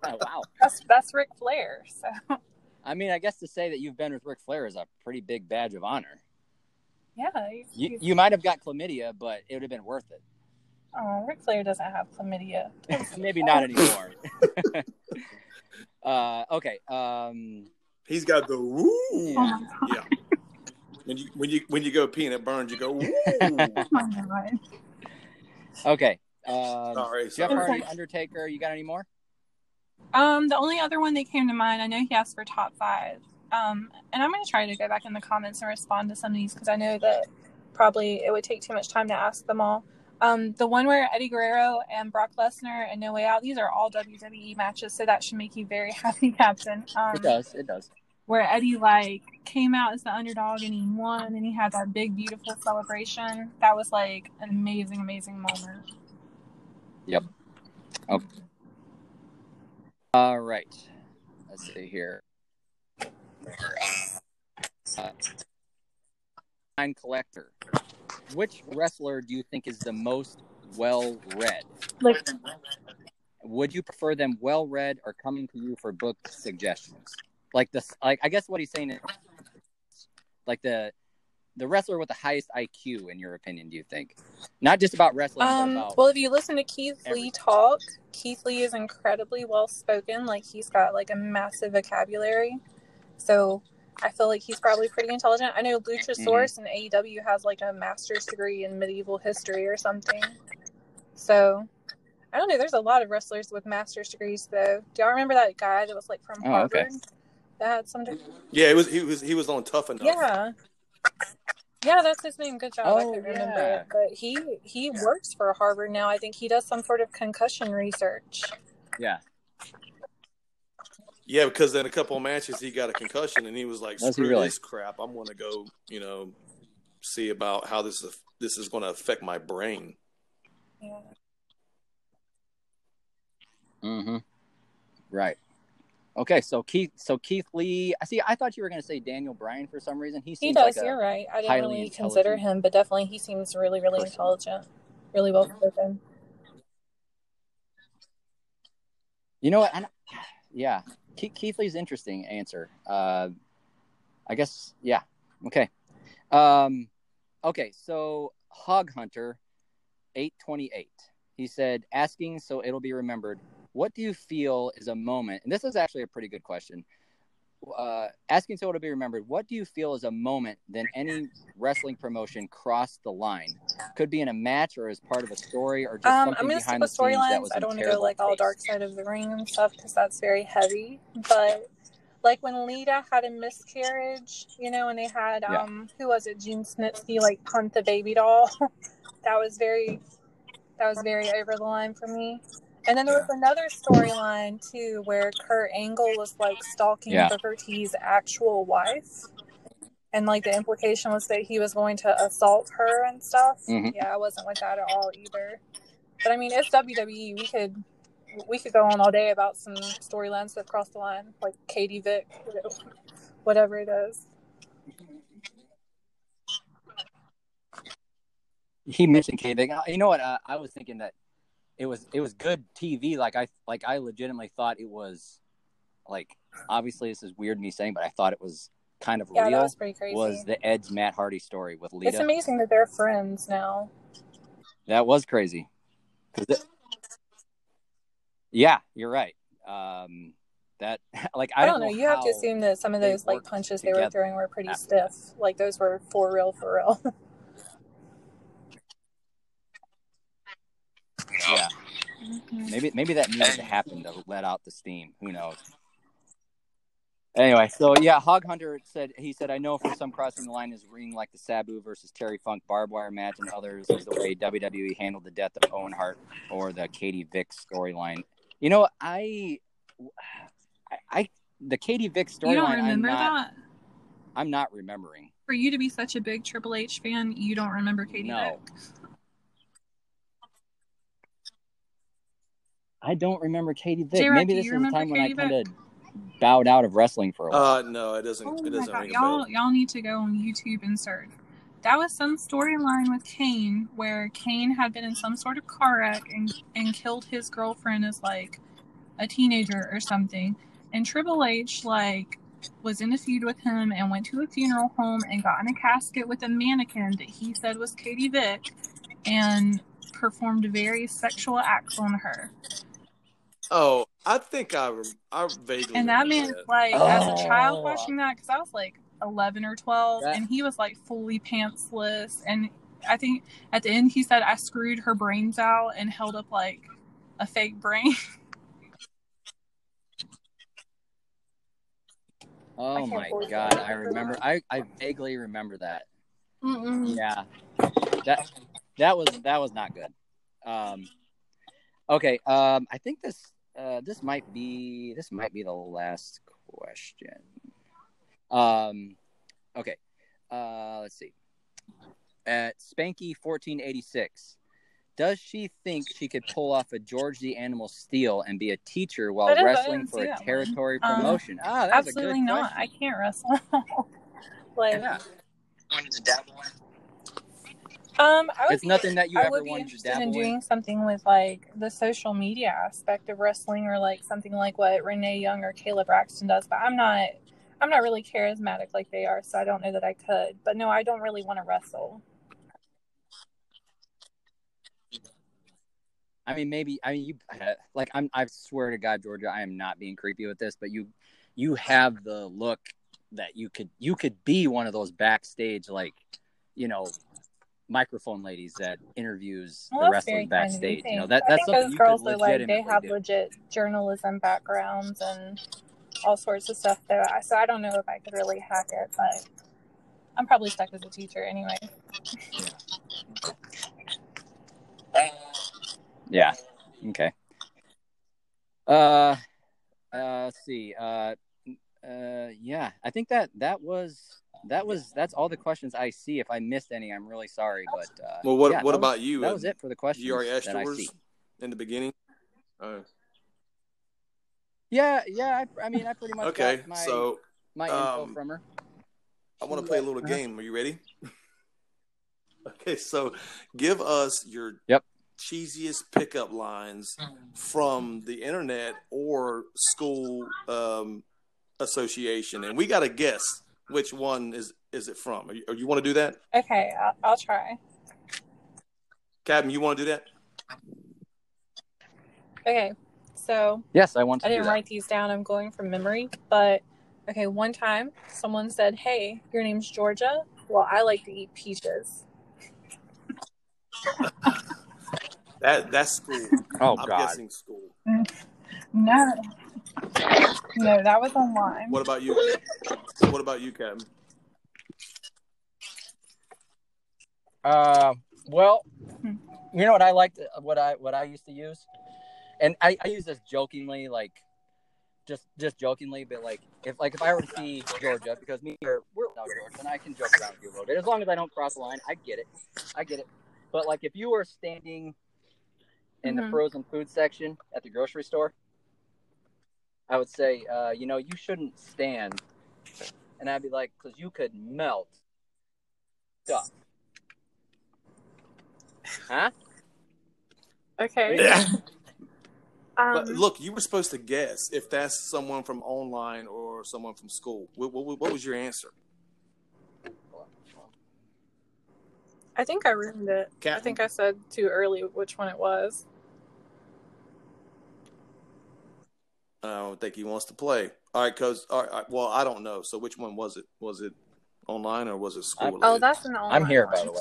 Wow. That's, that's Ric Flair. So, I mean, I guess to say that you've been with Ric Flair is a pretty big badge of honor. Yeah, he's, you, he's... you might have got chlamydia, but it would have been worth it. Oh, Ric Flair doesn't have chlamydia. Maybe not anymore. uh, okay. Um... He's got the woo. Yeah. yeah. When you when you when you go pee and it burns, you go woo. Oh my God. Okay. Um, sorry, sorry. Jeff Hardy, Undertaker. You got any more? Um, the only other one that came to mind. I know he asked for top five. Um, and I'm going to try to go back in the comments and respond to some of these because I know that probably it would take too much time to ask them all. Um, the one where Eddie Guerrero and Brock Lesnar and No Way Out, these are all W W E matches, so that should make you very happy, Captain. Um, it does, it does. Where Eddie, like, came out as the underdog and he won and he had that big, beautiful celebration. That was, like, an amazing, amazing moment. Yep. Okay. All right. Let's see here. Uh, time collector. Which wrestler do you think is the most well-read? Like, would you prefer them well-read or coming to you for book suggestions? Like this, like I guess what he's saying is, like the the wrestler with the highest I Q, in your opinion, do you think? Not just about wrestling. Um, but about well, if you listen to Keith everything. Lee talk, Keith Lee is incredibly well-spoken. Like he's got like a massive vocabulary. So I feel like he's probably pretty intelligent. I know Luchasaurus mm-hmm. and A E W has like a master's degree in medieval history or something. So I don't know. There's a lot of wrestlers with master's degrees, though. Do y'all remember that guy that was like from oh, Harvard? Okay. That had some. Degree? Yeah, it was. He was. He was on Tough Enough. Yeah. Yeah, that's his name. Good job. Oh, I couldn't yeah. remember it. But he he yeah. works for Harvard now. I think he does some sort of concussion research. Yeah. Yeah, because in a couple of matches he got a concussion and he was like, "Screw really? this crap! I'm going to go, you know, see about how this is, this is going to affect my brain." Yeah. Mm-hmm. Right. Okay. So Keith. So Keith Lee. I see. I thought you were going to say Daniel Bryan for some reason. He seems he does. Like you're right. I didn't really consider him, but definitely he seems really, really person. intelligent, really well spoken. You know what? I yeah. Keith Lee's interesting answer. Uh, I guess, yeah. Okay. Um, okay, so Hog Hunter eight twenty-eight. He said, asking so it'll be remembered, what do you feel is a moment? And this is actually a pretty good question. Uh, asking so it'll be remembered, what do you feel is a moment that any wrestling promotion crossed the line? Could be in a match or as part of a story or just um, something I'm gonna behind the scenes that was a terrible. I don't want to go like all dark side of the ring and stuff because that's very heavy. But like when Lita had a miscarriage, you know, and they had, yeah. um, who was it, Gene Snitsky, like punt the baby doll. that was very, that was very over the line for me. And then there was another storyline, too, where Kurt Angle was, like, stalking yeah. Booker T's actual wife. And, like, the implication was that he was going to assault her and stuff. Mm-hmm. Yeah, I wasn't with that at all either. But, I mean, it's W W E. We could we could go on all day about some storylines that crossed the line, like Katie Vick, whatever it is. He mentioned Katie Vick. You know what? Uh, I was thinking that It was it was good T V. Like I like I legitimately thought it was, like, obviously this is weird me saying, but I thought it was kind of yeah, real. That was pretty crazy. Was the Ed's Matt Hardy story with Lita? It's amazing that they're friends now. That was crazy. It, yeah, you're right. Um, that like I, I don't know. know you have to assume that some of those like punches they were throwing were pretty after. stiff. Like those were for real, for real. Yeah, mm-hmm. maybe maybe that needed to happen to let out the steam. Who knows? Anyway, so yeah, Hog Hunter said he said I know for some crossing the line is ring like the Sabu versus Terry Funk barbed wire match, and others is the way W W E handled the death of Owen Hart or the Katie Vick storyline. You know, I, I, I the Katie Vick storyline. I'm not. That? I'm not remembering. For you to be such a big Triple H fan, you don't remember Katie no. Vick. I don't remember Katie Vick. J-Rock, Maybe this is the time Katie when I kind of bowed out of wrestling for a while. Uh, no, it doesn't. Oh it doesn't ring a bell. Y'all, y'all need to go on YouTube and search. That was some storyline with Kane where Kane had been in some sort of car wreck and, and killed his girlfriend as like a teenager or something. And Triple H like was in a feud with him and went to a funeral home and got in a casket with a mannequin that he said was Katie Vick and performed various sexual acts on her. Oh, I think I, I vaguely. And that meant that. like oh. as a child watching that because I was like eleven or twelve, that... and he was like fully pantsless, and I think at the end he said I screwed her brains out and held up like a fake brain. Oh my god, I remember. I, I vaguely remember that. Mm-mm. Yeah, that that was that was not good. Um, okay, um, I think this. Uh, this might be this might be the last question. Um, okay, uh, let's see. At Spanky fourteen eighty-six, does she think she could pull off a George the Animal Steel and be a teacher while wrestling for a territory one. promotion? Um, ah, that's absolutely a good not. Question. I can't wrestle. like, yeah. I wanted to dabble in. Um, I would it's be, nothing that you I ever wanted to dabble in. I would be interested in doing something with, like, the social media aspect of wrestling or, like, something like what Renee Young or Kayla Braxton does. But I'm not I'm not really charismatic like they are, so I don't know that I could. But, no, I don't really want to wrestle. I mean, maybe – I mean, you – like, I'm, I swear to God, Georgia, I am not being creepy with this, but you you have the look that you could you could be one of those backstage, like, you know – microphone ladies that interviews well, the wrestling backstage. You know that that's I think those girls are like they have do. legit journalism backgrounds and all sorts of stuff. Though, so I don't know if I could really hack it, but I'm probably stuck as a teacher anyway. Yeah. yeah. Okay. Uh, uh, let's see. Uh, uh, yeah. I think that that was. That was that's all the questions I see. If I missed any, I'm really sorry. But uh, well, what yeah, what about was, you? That was it for the questions. You already asked that yours I see. in the beginning. Uh, yeah, yeah. I, I mean, I pretty much okay. Got my, so my um, info from her. I want to play a little game. Are you ready? Okay, so give us your yep. cheesiest pickup lines from the internet or school um, association, and we got to guess which one is, is it from? Are you, you want to do that? Okay, I'll, I'll try. Captain, you want to do that? Okay, so yes, I want. To I didn't do write that. These down. I'm going from memory, but okay. One time, someone said, "Hey, your name's Georgia. Well, I like to eat peaches." That that's school. Oh I'm God. Guessing school. No, no, that was online. What about you? What about you, Captain? Uh, well, you know what I like to, what I what I used to use, and I, I use this jokingly, like just just jokingly, but like if like if I were to see Georgia, because me or we're now Georgia, and I can joke around with you a little bit as long as I don't cross the line. I get it, I get it. But like if you were standing in mm-hmm. the frozen food section at the grocery store, I would say, uh, you know, you shouldn't stand. And I'd be like, because you could melt stuff. Huh? Okay. Yeah. um, look, you were supposed to guess if that's someone from online or someone from school. What, what, what was your answer? I think I ruined it. Captain. I think I said too early which one it was. I don't think he wants to play. All right, because, all right, well, I don't know. So which one was it? Was it online or was it school? I'm, oh, that's an online. I'm here, by the way.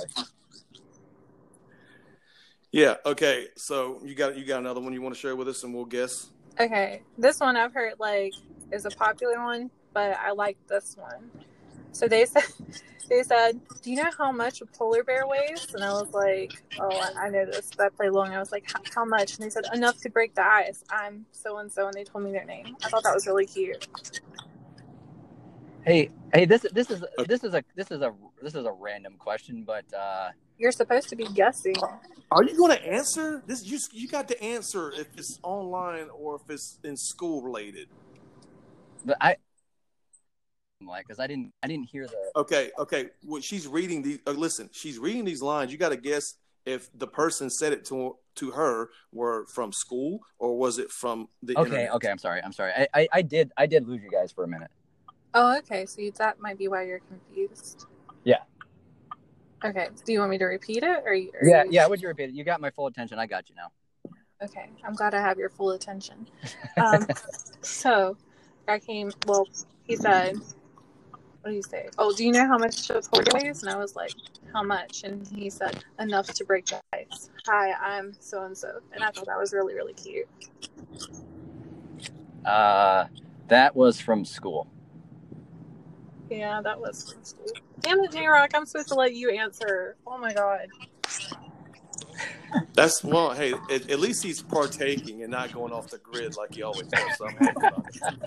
Yeah, okay. So you got you got another one you want to share with us and we'll guess? Okay. This one I've heard, like, is a popular one, but I like this one. So they said, they said, do you know how much a polar bear weighs? And I was like, oh, I know this. I played long. I was like, how much? And they said, enough to break the ice. I'm so-and-so. And they told me their name. I thought that was really cute. Hey, hey, this, this is, this is a, this is a, this is a random question, but, uh, you're supposed to be guessing. Are you going to answer this? You, you got to answer if it's online or if it's in school related. But I, like, because I didn't, I didn't hear that. Okay, okay. Well, she's reading these. Uh, listen, she's reading these lines. You got to guess if the person said it to to her were from school or was it from the. Okay, internet. okay. I'm sorry. I'm sorry. I, I, I did, I did lose you guys for a minute. Oh, okay. So you, that might be why you're confused. Yeah. Okay. Do you want me to repeat it, or? You, or yeah, you... yeah. Would you repeat it? You got my full attention. I got you now. Okay, I'm glad I have your full attention. Um, so I came. Well, he said. What do you say? Oh, do you know how much a polar bear weighs? And I was like, how much? And he said, enough to break the ice. Hi, I'm so-and-so. And I thought that was really, really cute. Uh, that was from school. Yeah, that was from school. Damn it, J-Rock, I'm supposed to let you answer. Oh, my God. That's well, hey, at, at least he's partaking and not going off the grid like he always does. So I'm happy about it.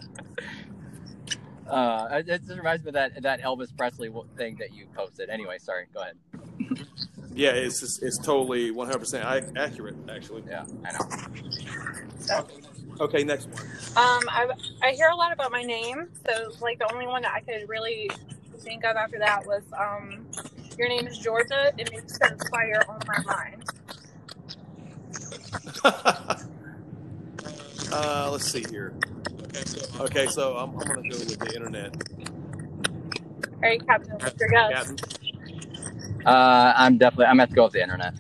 Uh, it just reminds me of that, that Elvis Presley thing that you posted. Anyway, sorry, go ahead. Yeah, it's just, it's totally one hundred percent accurate, actually. Yeah, I know. Okay, next one. Um, I I hear a lot about my name, so like the only one that I could really think of after that was um, your name is Georgia. It makes sense why you're on my mind. uh, let's see here. Okay, so, okay, so I'm, I'm going to go with the internet. All right, Captain, what's your guess? Captain. Uh, I'm definitely, I'm going to have to go with the internet.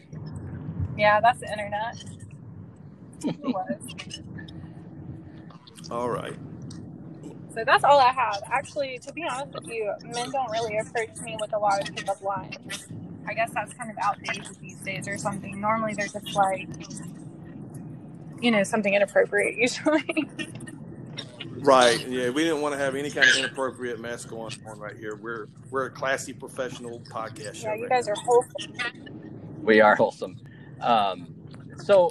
Yeah, that's the internet. It was. All right. So that's all I have. Actually, to be honest with you, men don't really approach me with a lot of pickup lines. I guess that's kind of outdated these days or something. Normally they're just like, you know, something inappropriate usually. Right. Yeah, we didn't want to have any kind of inappropriate mess going on right here. We're we're a classy professional podcast show. Yeah, you right guys now. Are wholesome. We are wholesome. Um, so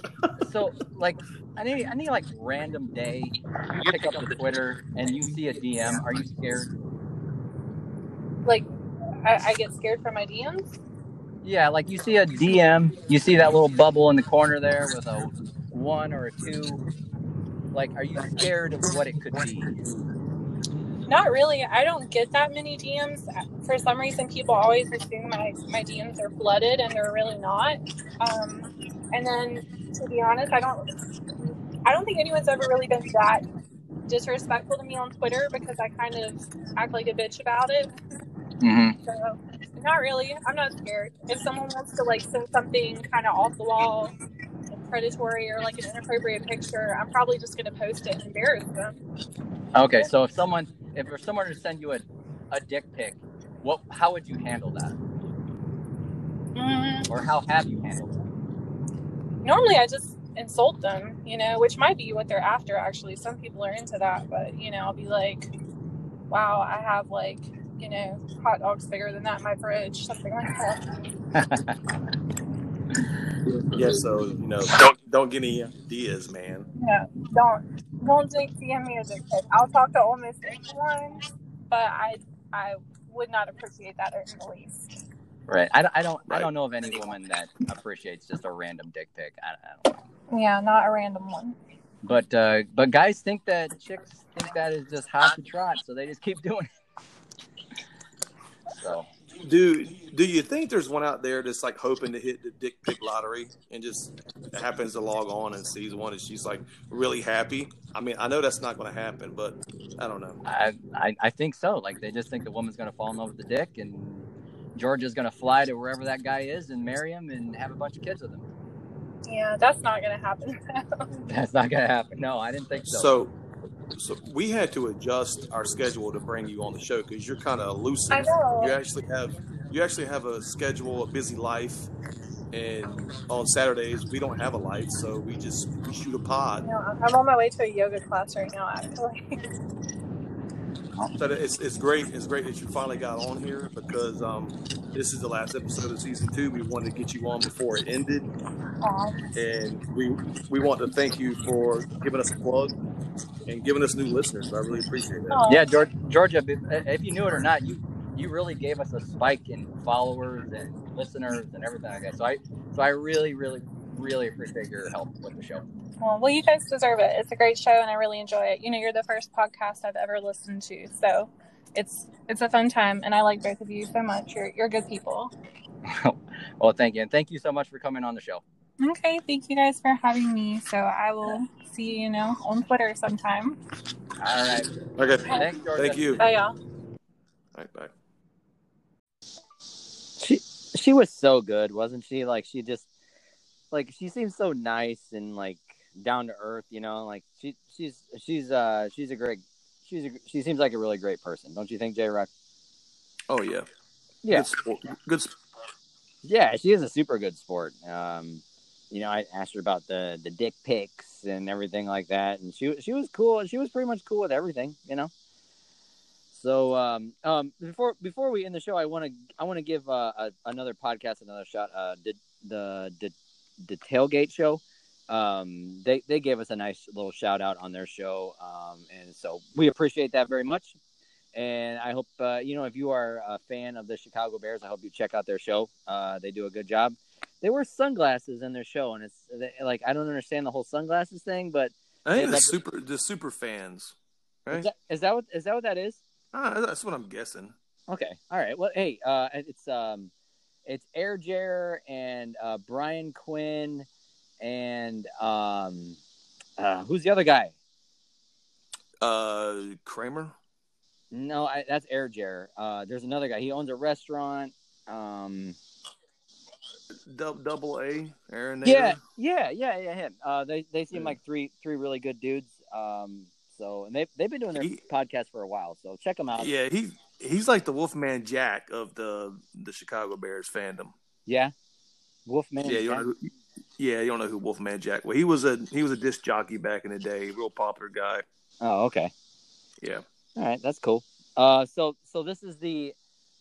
so like I need I need like random day you pick up the Twitter and you see a D M. Are you scared? Like I, I get scared from my D Ms? Yeah, like you see a D M, you see that little bubble in the corner there with a one or a two. Like, are you scared of what it could be? Not really. I don't get that many D Ms. For some reason, people always assume my, my D Ms are flooded, and they're really not. Um, and then, to be honest, I don't I don't think anyone's ever really been that disrespectful to me on Twitter because I kind of act like a bitch about it. Mm-hmm. So, not really. I'm not scared. If someone wants to like send something kind of off the wall, predatory or like an inappropriate picture, I'm probably just going to post it and embarrass them. Okay, so if someone, if there's someone to send you a, a dick pic, what, how would you handle that? Mm. Or how have you handled it? Normally, I just insult them, you know, which might be what they're after. Actually, some people are into that, but you know, I'll be like, "Wow, I have like, you know, hot dogs bigger than that in my fridge," something like that. Yeah, so you know, don't don't get any ideas, man. Yeah, don't don't D M me as a kid. I'll talk to almost anyone, but I I would not appreciate that in the least. Right. I, I don't right. I don't know of any woman that appreciates just a random dick pic. I, I don't. Yeah, not a random one. But uh, but guys think that chicks think that is just hot to trot, so they just keep doing it. So. Do do you think there's one out there that's like hoping to hit the dick pic lottery and just happens to log on and sees one and she's like really happy? I mean, I know that's not going to happen, but I don't know. I, I I think so. Like they just think the woman's going to fall in love with the dick and Georgia's going to fly to wherever that guy is and marry him and have a bunch of kids with him. Yeah, that's not going to happen. That's not going to happen. No, I didn't think so. So. So we had to adjust our schedule to bring you on the show because you're kind of elusive. I know. You actually have you actually have a schedule, a busy life, and on Saturdays we don't have a life, so we just we shoot a pod. No, I'm on my way to a yoga class right now, actually. So it's it's great. It's great that you finally got on here because um, this is the last episode of season two. We wanted to get you on before it ended, Aww. and we we want to thank you for giving us a plug and giving us new listeners. So I really appreciate that. Aww. Yeah, Georgia, Georgia, if you knew it or not, you you really gave us a spike in followers and listeners and everything like that. So I so I really really really appreciate your help with the show. Well, you guys deserve it. It's a great show, and I really enjoy it. You know, you're the first podcast I've ever listened to, so it's it's a fun time, and I like both of you so much. You're you're good people. Well, thank you, and thank you so much for coming on the show. Okay, thank you guys for having me. So I will see you, you know, on Twitter sometime. All right. Okay. Thanks, Georgia. Thank you. Bye, y'all. All right, bye. She she was so good, wasn't she? Like she just like she seems so nice and like. Down to earth, you know, like she, she's she's uh she's a great she's a, she seems like a really great person, don't you think, J-Rock? Oh yeah, yeah, good sport. Good sport. Yeah, she is a super good sport. Um, you know, I asked her about the the dick pics and everything like that, and she she was cool. She was pretty much cool with everything, you know. So um um before before we end the show, I want to I want to give uh, a, another podcast another shot. Uh, the the the, the Tailgate Show. Um, they, they gave us a nice little shout out on their show. Um, and so we appreciate that very much. And I hope, uh, you know, if you are a fan of the Chicago Bears, I hope you check out their show. Uh, they do a good job. They wear sunglasses in their show. And it's they, like, I don't understand the whole sunglasses thing, but I think the like, super, the super fans, right? Is that, is that what, is that what that is? Uh, that's what I'm guessing. Okay. All right. Well, hey, uh, it's, um, it's Air Jer and, uh, Brian Quinn. And um, uh, who's the other guy? Uh, Kramer? No, I, that's Air Jer. Uh, there's another guy. He owns a restaurant. Um, double, double A, Aaron. Yeah, yeah, yeah, yeah. Him. Uh, they they seem yeah. like three three really good dudes. Um, so and they they've been doing their he, podcast for a while. So check them out. Yeah, he he's like the Wolfman Jack of the the Chicago Bears fandom. Yeah, Wolfman. Yeah, Jack. You know, Yeah, you don't know who Wolfman Jack was. He was a he was a disc jockey back in the day, real popular guy. Oh, okay. Yeah. All right, that's cool. Uh, so so this is the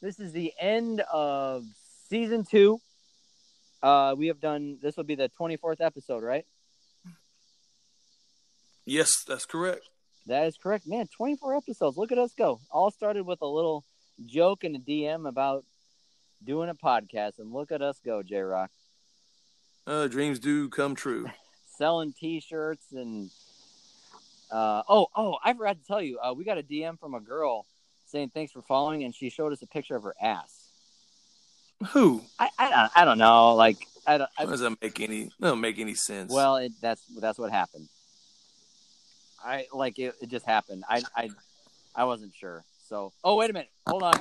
this is the end of season two. Uh, we have done this will be the twenty-fourth episode, right? Yes, that's correct. That is correct, man. twenty-four episodes. Look at us go. All started with a little joke in a D M about doing a podcast, and look at us go, J-Rock. Uh, dreams do come true. Selling T-shirts and uh, oh, oh, I forgot to tell you, uh, we got a D M from a girl saying thanks for following, and she showed us a picture of her ass. Who? I I, I don't know. Like I don't. I, doesn't make any. Doesn't make any sense. Well, it, that's that's what happened. I like it, it just happened. I, I I wasn't sure. So oh wait a minute. Hold on.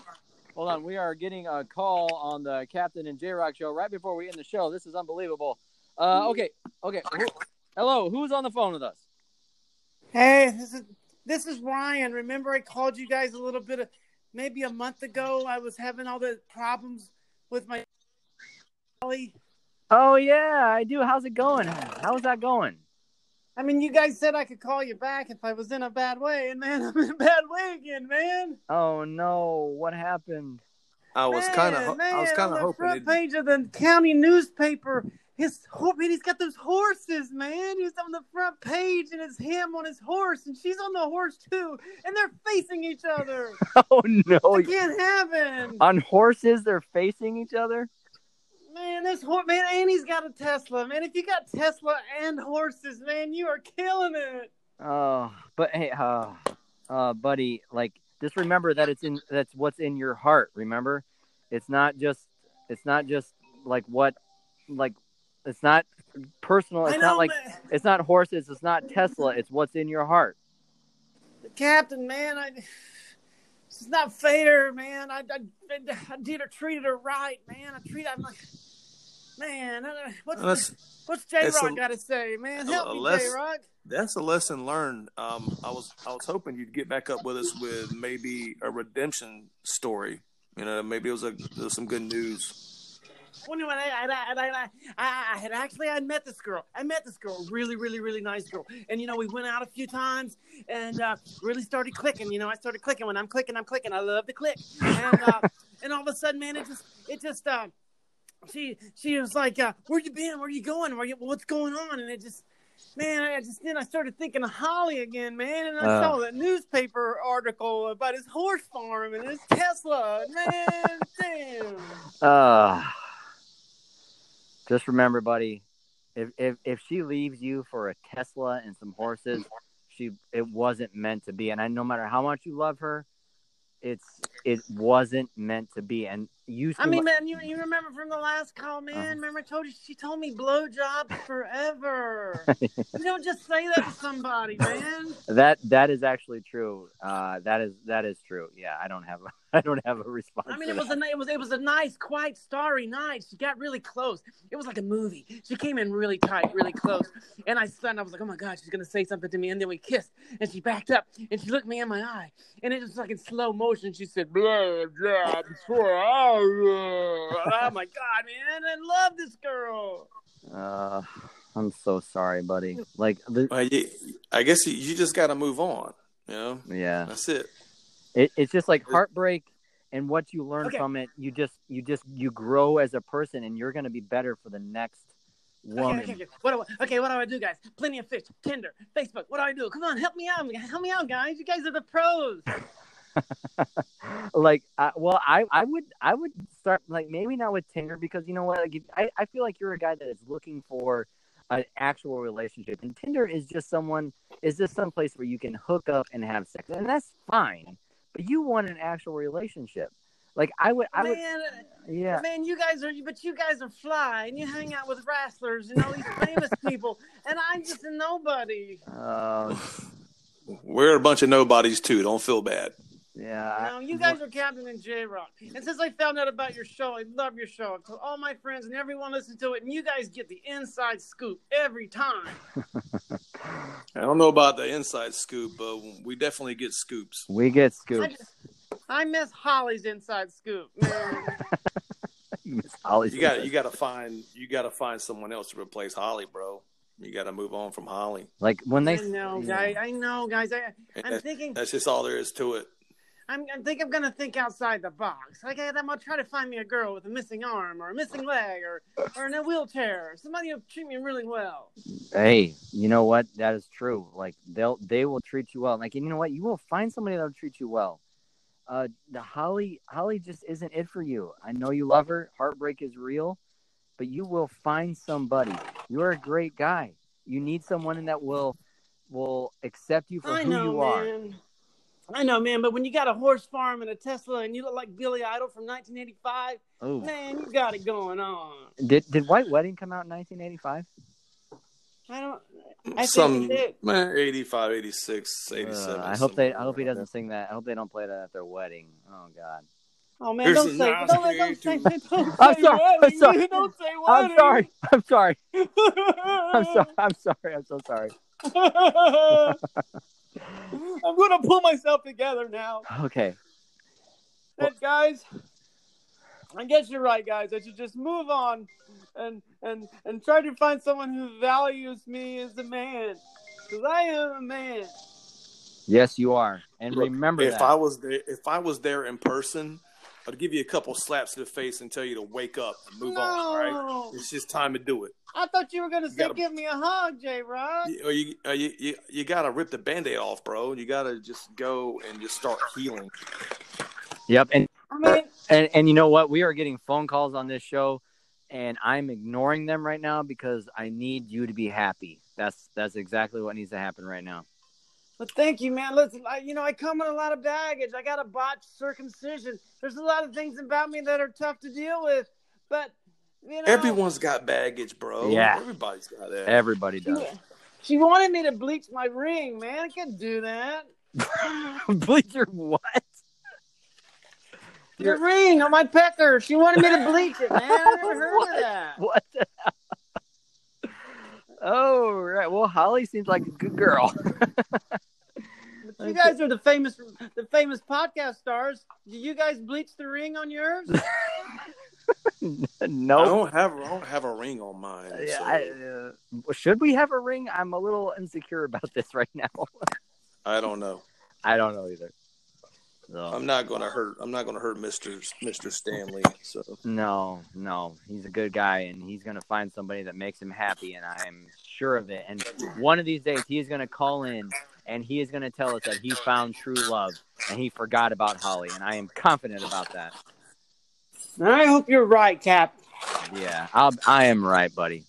Hold on. We are getting a call on the Captain and J-Rock show right before we end the show. This is unbelievable. Uh, okay. Okay. Hello, who's on the phone with us? Hey, this is this is Ryan. Remember I called you guys a little bit of maybe a month ago. I was having all the problems with my Oh yeah, I do. How's it going? How's that going? I mean, you guys said I could call you back if I was in a bad way, and man, I'm in a bad way again, man. Oh no, what happened? I was kind of, I was kind of hoping. On the front page of the county newspaper, his horse, man, he's got those horses, man. He's on the front page, and it's him on his horse, and she's on the horse too, and they're facing each other. Oh no, it can't happen. On horses, they're facing each other. Man, this horse, man, and he's got a Tesla, man. If you got Tesla and horses, man, you are killing it. Oh, but hey, uh, uh, buddy, like, just remember that it's in, that's what's in your heart. Remember, it's not just, it's not just like what, like, it's not personal. It's I know, not like, man. It's not horses. It's not Tesla. It's what's in your heart. The captain, man, I. It's not fair, man. I, I, I did or treated her right, man. I treat. I'm like, man. I, what's that's, what's J-Rock got to say, man? Help me, J-Rock. That's a lesson learned. Um, I was I was hoping you'd get back up with us with maybe a redemption story. You know, maybe it was, a, it was some good news. Well, anyway, I, I, I, I, I had actually I met this girl. I met this girl, really, really, really nice girl. And you know, we went out a few times and uh, really started clicking. You know, I started clicking. When I'm clicking, I'm clicking. I love to click. And uh, and all of a sudden, man, it just, it just, uh, she, she was like, uh, "Where you been? Where you going? Where you? What's going on?" And it just, man, I just then I started thinking of Holly again, man. And I uh. saw that newspaper article about his horse farm and his Tesla. Man, damn. Ah. Uh. Just remember, buddy, if, if if she leaves you for a Tesla and some horses, she it wasn't meant to be. And I, no matter how much you love her, it's it wasn't meant to be. And you, I mean, lo- man, you, you remember from the last call, man. Uh-huh. Remember, I told you she told me blowjobs forever. You don't just say that to somebody, man. That that is actually true. Uh, that is that is true. Yeah, I don't have. A- I don't have a response. I mean, it was a it was it was a nice, quiet, starry night. She got really close. It was like a movie. She came in really tight, really close, and I suddenly I was like, "Oh my God, she's gonna say something to me." And then we kissed, and she backed up, and she looked me in my eye, and it was like in slow motion. She said, "Blah blah blah." Oh my God, man! I love this girl. Uh, I'm so sorry, buddy. Like, the- well, you, I guess you, you just gotta move on. You know? Yeah, that's it. It, it's just like heartbreak, and what you learn okay. from it, you just, you just, you grow as a person, and you're going to be better for the next woman. Okay, okay, okay. What do I, okay, what do I do, guys? Plenty of Fish, Tinder, Facebook. What do I do? Come on, help me out, help me out, guys. You guys are the pros. Like, uh, well, I, I would, I would start like maybe not with Tinder because you know what? Like, if, I, I feel like you're a guy that is looking for an actual relationship, and Tinder is just someone, is just some place where you can hook up and have sex, and that's fine. You want an actual relationship, like I would. I man, would, yeah. Man, you guys are, but you guys are fly, and you hang out with wrestlers and all these famous people, and I'm just a nobody. Uh, We're a bunch of nobodies too. Don't feel bad. Yeah. No, you guys are Captain and J-Rock, and since I found out about your show, I love your show. I told all my friends, and everyone listens to it, and you guys get the inside scoop every time. I don't know about the inside scoop, but we definitely get scoops. We get scoops. I, just, I miss Holly's inside scoop, man. You miss Holly's. You got. You got to find. You got to find someone else to replace Holly, bro. You got to move on from Holly. Like when they. I know, yeah. guys. I know, guys. I, I'm that, thinking. That's just all there is to it. I'm, I think I'm gonna think outside the box. Like I'm gonna try to find me a girl with a missing arm or a missing leg or, or in a wheelchair. Somebody will treat me really well. Hey, you know what? That is true. Like they'll they will treat you well. Like and you know what? You will find somebody that'll treat you well. Uh, the Holly Holly just isn't it for you. I know you love her. Heartbreak is real, but you will find somebody. You're a great guy. You need someone that will will accept you for I who know, you are. Man. I know, man, but when you got a horse farm and a Tesla and you look like Billy Idol from nineteen eighty-five, Ooh. Man, you got it going on. Did did White Wedding come out in nineteen eighty-five? I don't I some eighty-five, eighty-six, eighty-seven. Uh, I hope they. I hope he doesn't that. sing that. I hope they don't play that at their wedding. Oh God. Oh man, There's don't say. Don't, don't say. Don't I'm say sorry. Wedding. I'm sorry. Don't say wedding. I'm sorry. I'm sorry. I'm sorry. I'm sorry. I'm so sorry. I'm gonna pull myself together now. Okay. Well, and guys, I guess you're right, guys. I should just move on and and and try to find someone who values me as a man, because I am a man. Yes, you are. And Look, remember, if that. I was there, if I was there in person, I'd give you a couple slaps to the face and tell you to wake up and move no. on. Right? It's just time to do it. I thought you were gonna you say, gotta, "Give me a hug, J-Rock." You, you, you, you, you gotta rip the Band-Aid off, bro. You gotta just go and just start healing. Yep, and I mean, and and you know what? We are getting phone calls on this show, and I'm ignoring them right now because I need you to be happy. That's that's exactly what needs to happen right now. Well, thank you, man. Listen, I, you know, I come with a lot of baggage. I got a botched circumcision. There's a lot of things about me that are tough to deal with, but you know, everyone's got baggage, bro. Yeah, everybody's got that. Everybody does. Yeah. She wanted me to bleach my ring, man. I can't do that. Bleach your what? Your ring on my pecker. She wanted me to bleach it, man. I never heard what? of that. What the hell? Oh, right. Well, Holly seems like a good girl. You guys are the famous the famous podcast stars. Do you guys bleach the ring on yours? No. I don't have I don't have a ring on mine. Yeah, so. I, uh, should we have a ring? I'm a little insecure about this right now. I don't know. I don't know either. So. I'm not gonna hurt. I'm not gonna hurt Mister Mister Stanley. So no, no, he's a good guy, and he's gonna find somebody that makes him happy, and I'm sure of it. And one of these days, he is gonna call in, and he is gonna tell us that he found true love, and he forgot about Holly, and I am confident about that. I hope you're right, Cap. Yeah, I'll, I am right, buddy.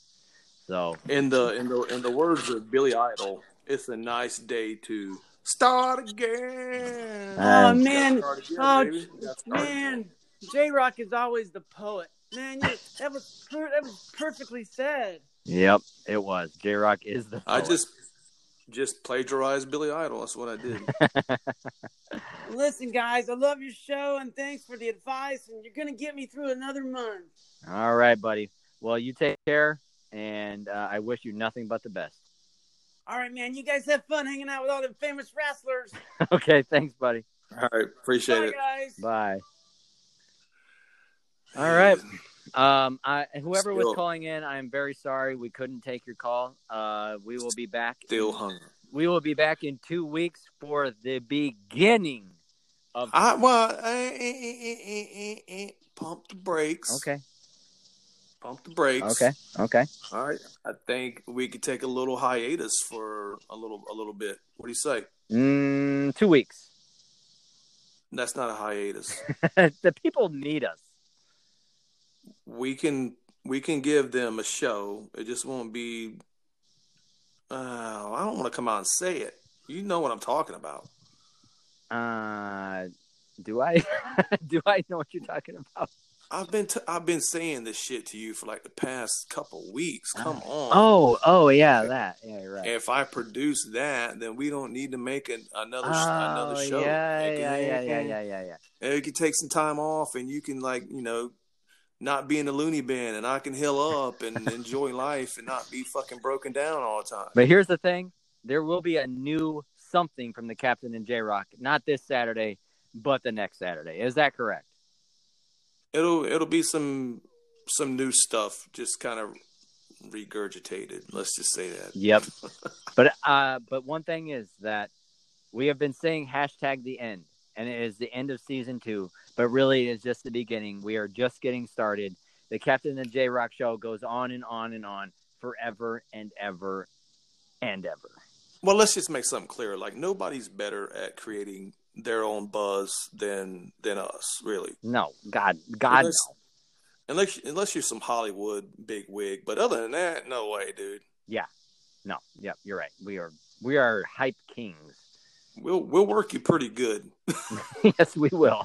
So in the in the in the words of Billy Idol, it's a nice day to. Start again. Oh, man. Start again, oh, baby. Man. J-Rock is always the poet. Man, you, that, was per- that was perfectly said. Yep, it was. J-Rock is the poet. I just just plagiarized Billy Idol. That's what I did. Listen, guys, I love your show, and thanks for the advice, and you're going to get me through another month. All right, buddy. Well, you take care, and uh, I wish you nothing but the best. All right, man. You guys have fun hanging out with all the famous wrestlers. Okay, thanks, buddy. All right, appreciate Bye, it. Guys. Bye. All right. Um, I whoever Still. was calling in, I am very sorry we couldn't take your call. Uh, we will be back. Still hungry. We will be back in two weeks for the beginning of. I well, eh, eh, eh, eh, eh, pump the brakes. Okay. Pump the brakes. Okay. Okay. All right. I think we could take a little hiatus for a little, a little bit. What do you say? Mm, two weeks. That's not a hiatus. The people need us. We can, we can give them a show. It just won't be. Uh, I don't want to come out and say it. You know what I'm talking about. Uh, do I? Do I know what you're talking about? I've been t- I've been saying this shit to you for like the past couple weeks. Come oh. on. Oh, oh yeah, that. Yeah, you're right. If I produce that, then we don't need to make an, another oh, another show. Yeah, it yeah, can, yeah, yeah, yeah, yeah, yeah. You can take some time off, and you can like you know, not be in the loony bin, and I can heal up and enjoy life, and not be fucking broken down all the time. But here's the thing: there will be a new something from the Captain and J-Rock. Not this Saturday, but the next Saturday. Is that correct? It'll it'll be some some new stuff, just kind of regurgitated. Let's just say that. Yep. But uh, but one thing is that we have been saying hashtag the end, and it is the end of season two. But really, it is just the beginning. We are just getting started. The Captain and J-Rock show goes on and on and on forever and ever and ever. Well, let's just make something clear. Like nobody's better at creating their own buzz than than us, really. No, God, God, unless, no. Unless unless you're some Hollywood bigwig, but other than that, no way, dude. Yeah, no, yeah, you're right. We are we are hype kings. We'll we'll work you pretty good. Yes, we will.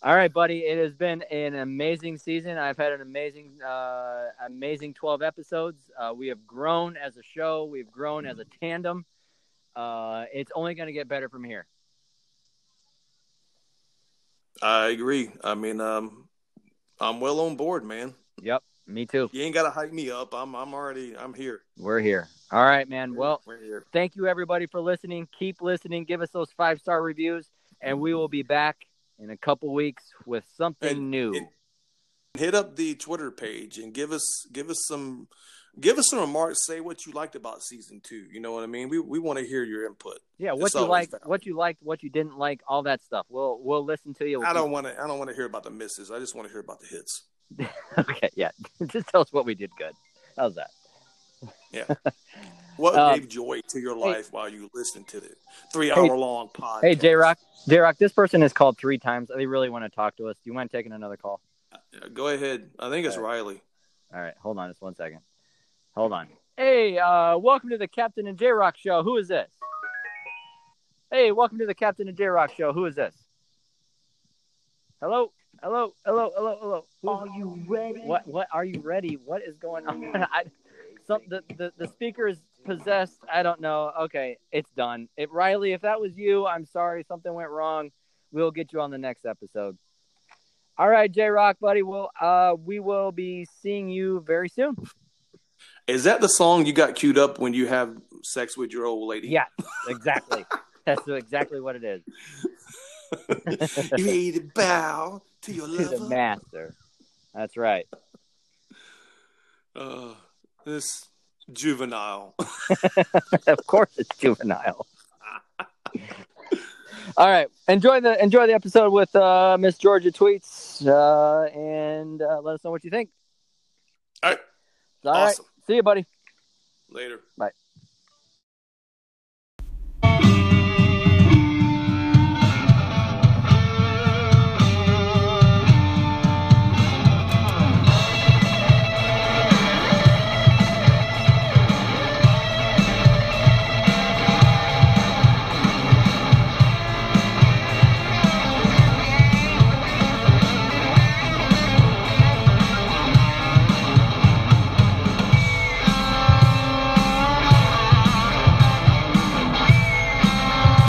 All right, buddy. It has been an amazing season. I've had an amazing, uh, amazing twelve episodes. Uh, we have grown as a show. We've grown as a tandem. Uh, it's only going to get better from here. I agree. I mean, um, I'm well on board, man. Yep, me too. You ain't got to hype me up. I'm, I'm already, I'm here. We're here. All right, man. Well, we're here. Thank you, everybody, for listening. Keep listening. Give us those five star reviews, and we will be back in a couple weeks with something and, new. And hit up the Twitter page and give us give us some give us some remarks. Say what you liked about season two. You know what I mean? We we want to hear your input. Yeah, what it's you liked, found. what you liked, what you didn't like, all that stuff. We'll we'll listen to you. We'll I don't want to I don't want to hear about the misses. I just want to hear about the hits. Okay, yeah. Just tell us what we did good. How's that? Yeah. What um, gave joy to your life hey, while you listened to the three-hour hey, long podcast? Hey, J-Rock. J-Rock, this person has called three times. They really want to talk to us. Do you mind taking another call? Uh, go ahead. I think All it's right. Riley. All right. Hold on just one second. Hold on. Hey, uh, welcome to the Captain and J-Rock Show. Who is this? Hey, welcome to the Captain and J-Rock Show. Who is this? Hello? Hello? Hello? Hello? Hello? Who's... Are you ready? What? What? Are you ready? What is going on? I... Some, the, the, the speaker is possessed. I don't know. Okay, it's done. It, Riley, if that was you, I'm sorry. Something went wrong. We'll get you on the next episode. All right, J-Rock, buddy. We'll, uh, we will be seeing you very soon. Is that the song you got queued up when you have sex with your old lady? Yeah, exactly. That's exactly what it is. You need to bow to your lover. To the master. That's right. Uh This juvenile. Of course it's juvenile. All right. Enjoy the enjoy the episode with uh, Miss Georgia Tweets. Uh, and uh, let us know what you think. All right. All awesome. Right. See you, buddy. Later. Bye.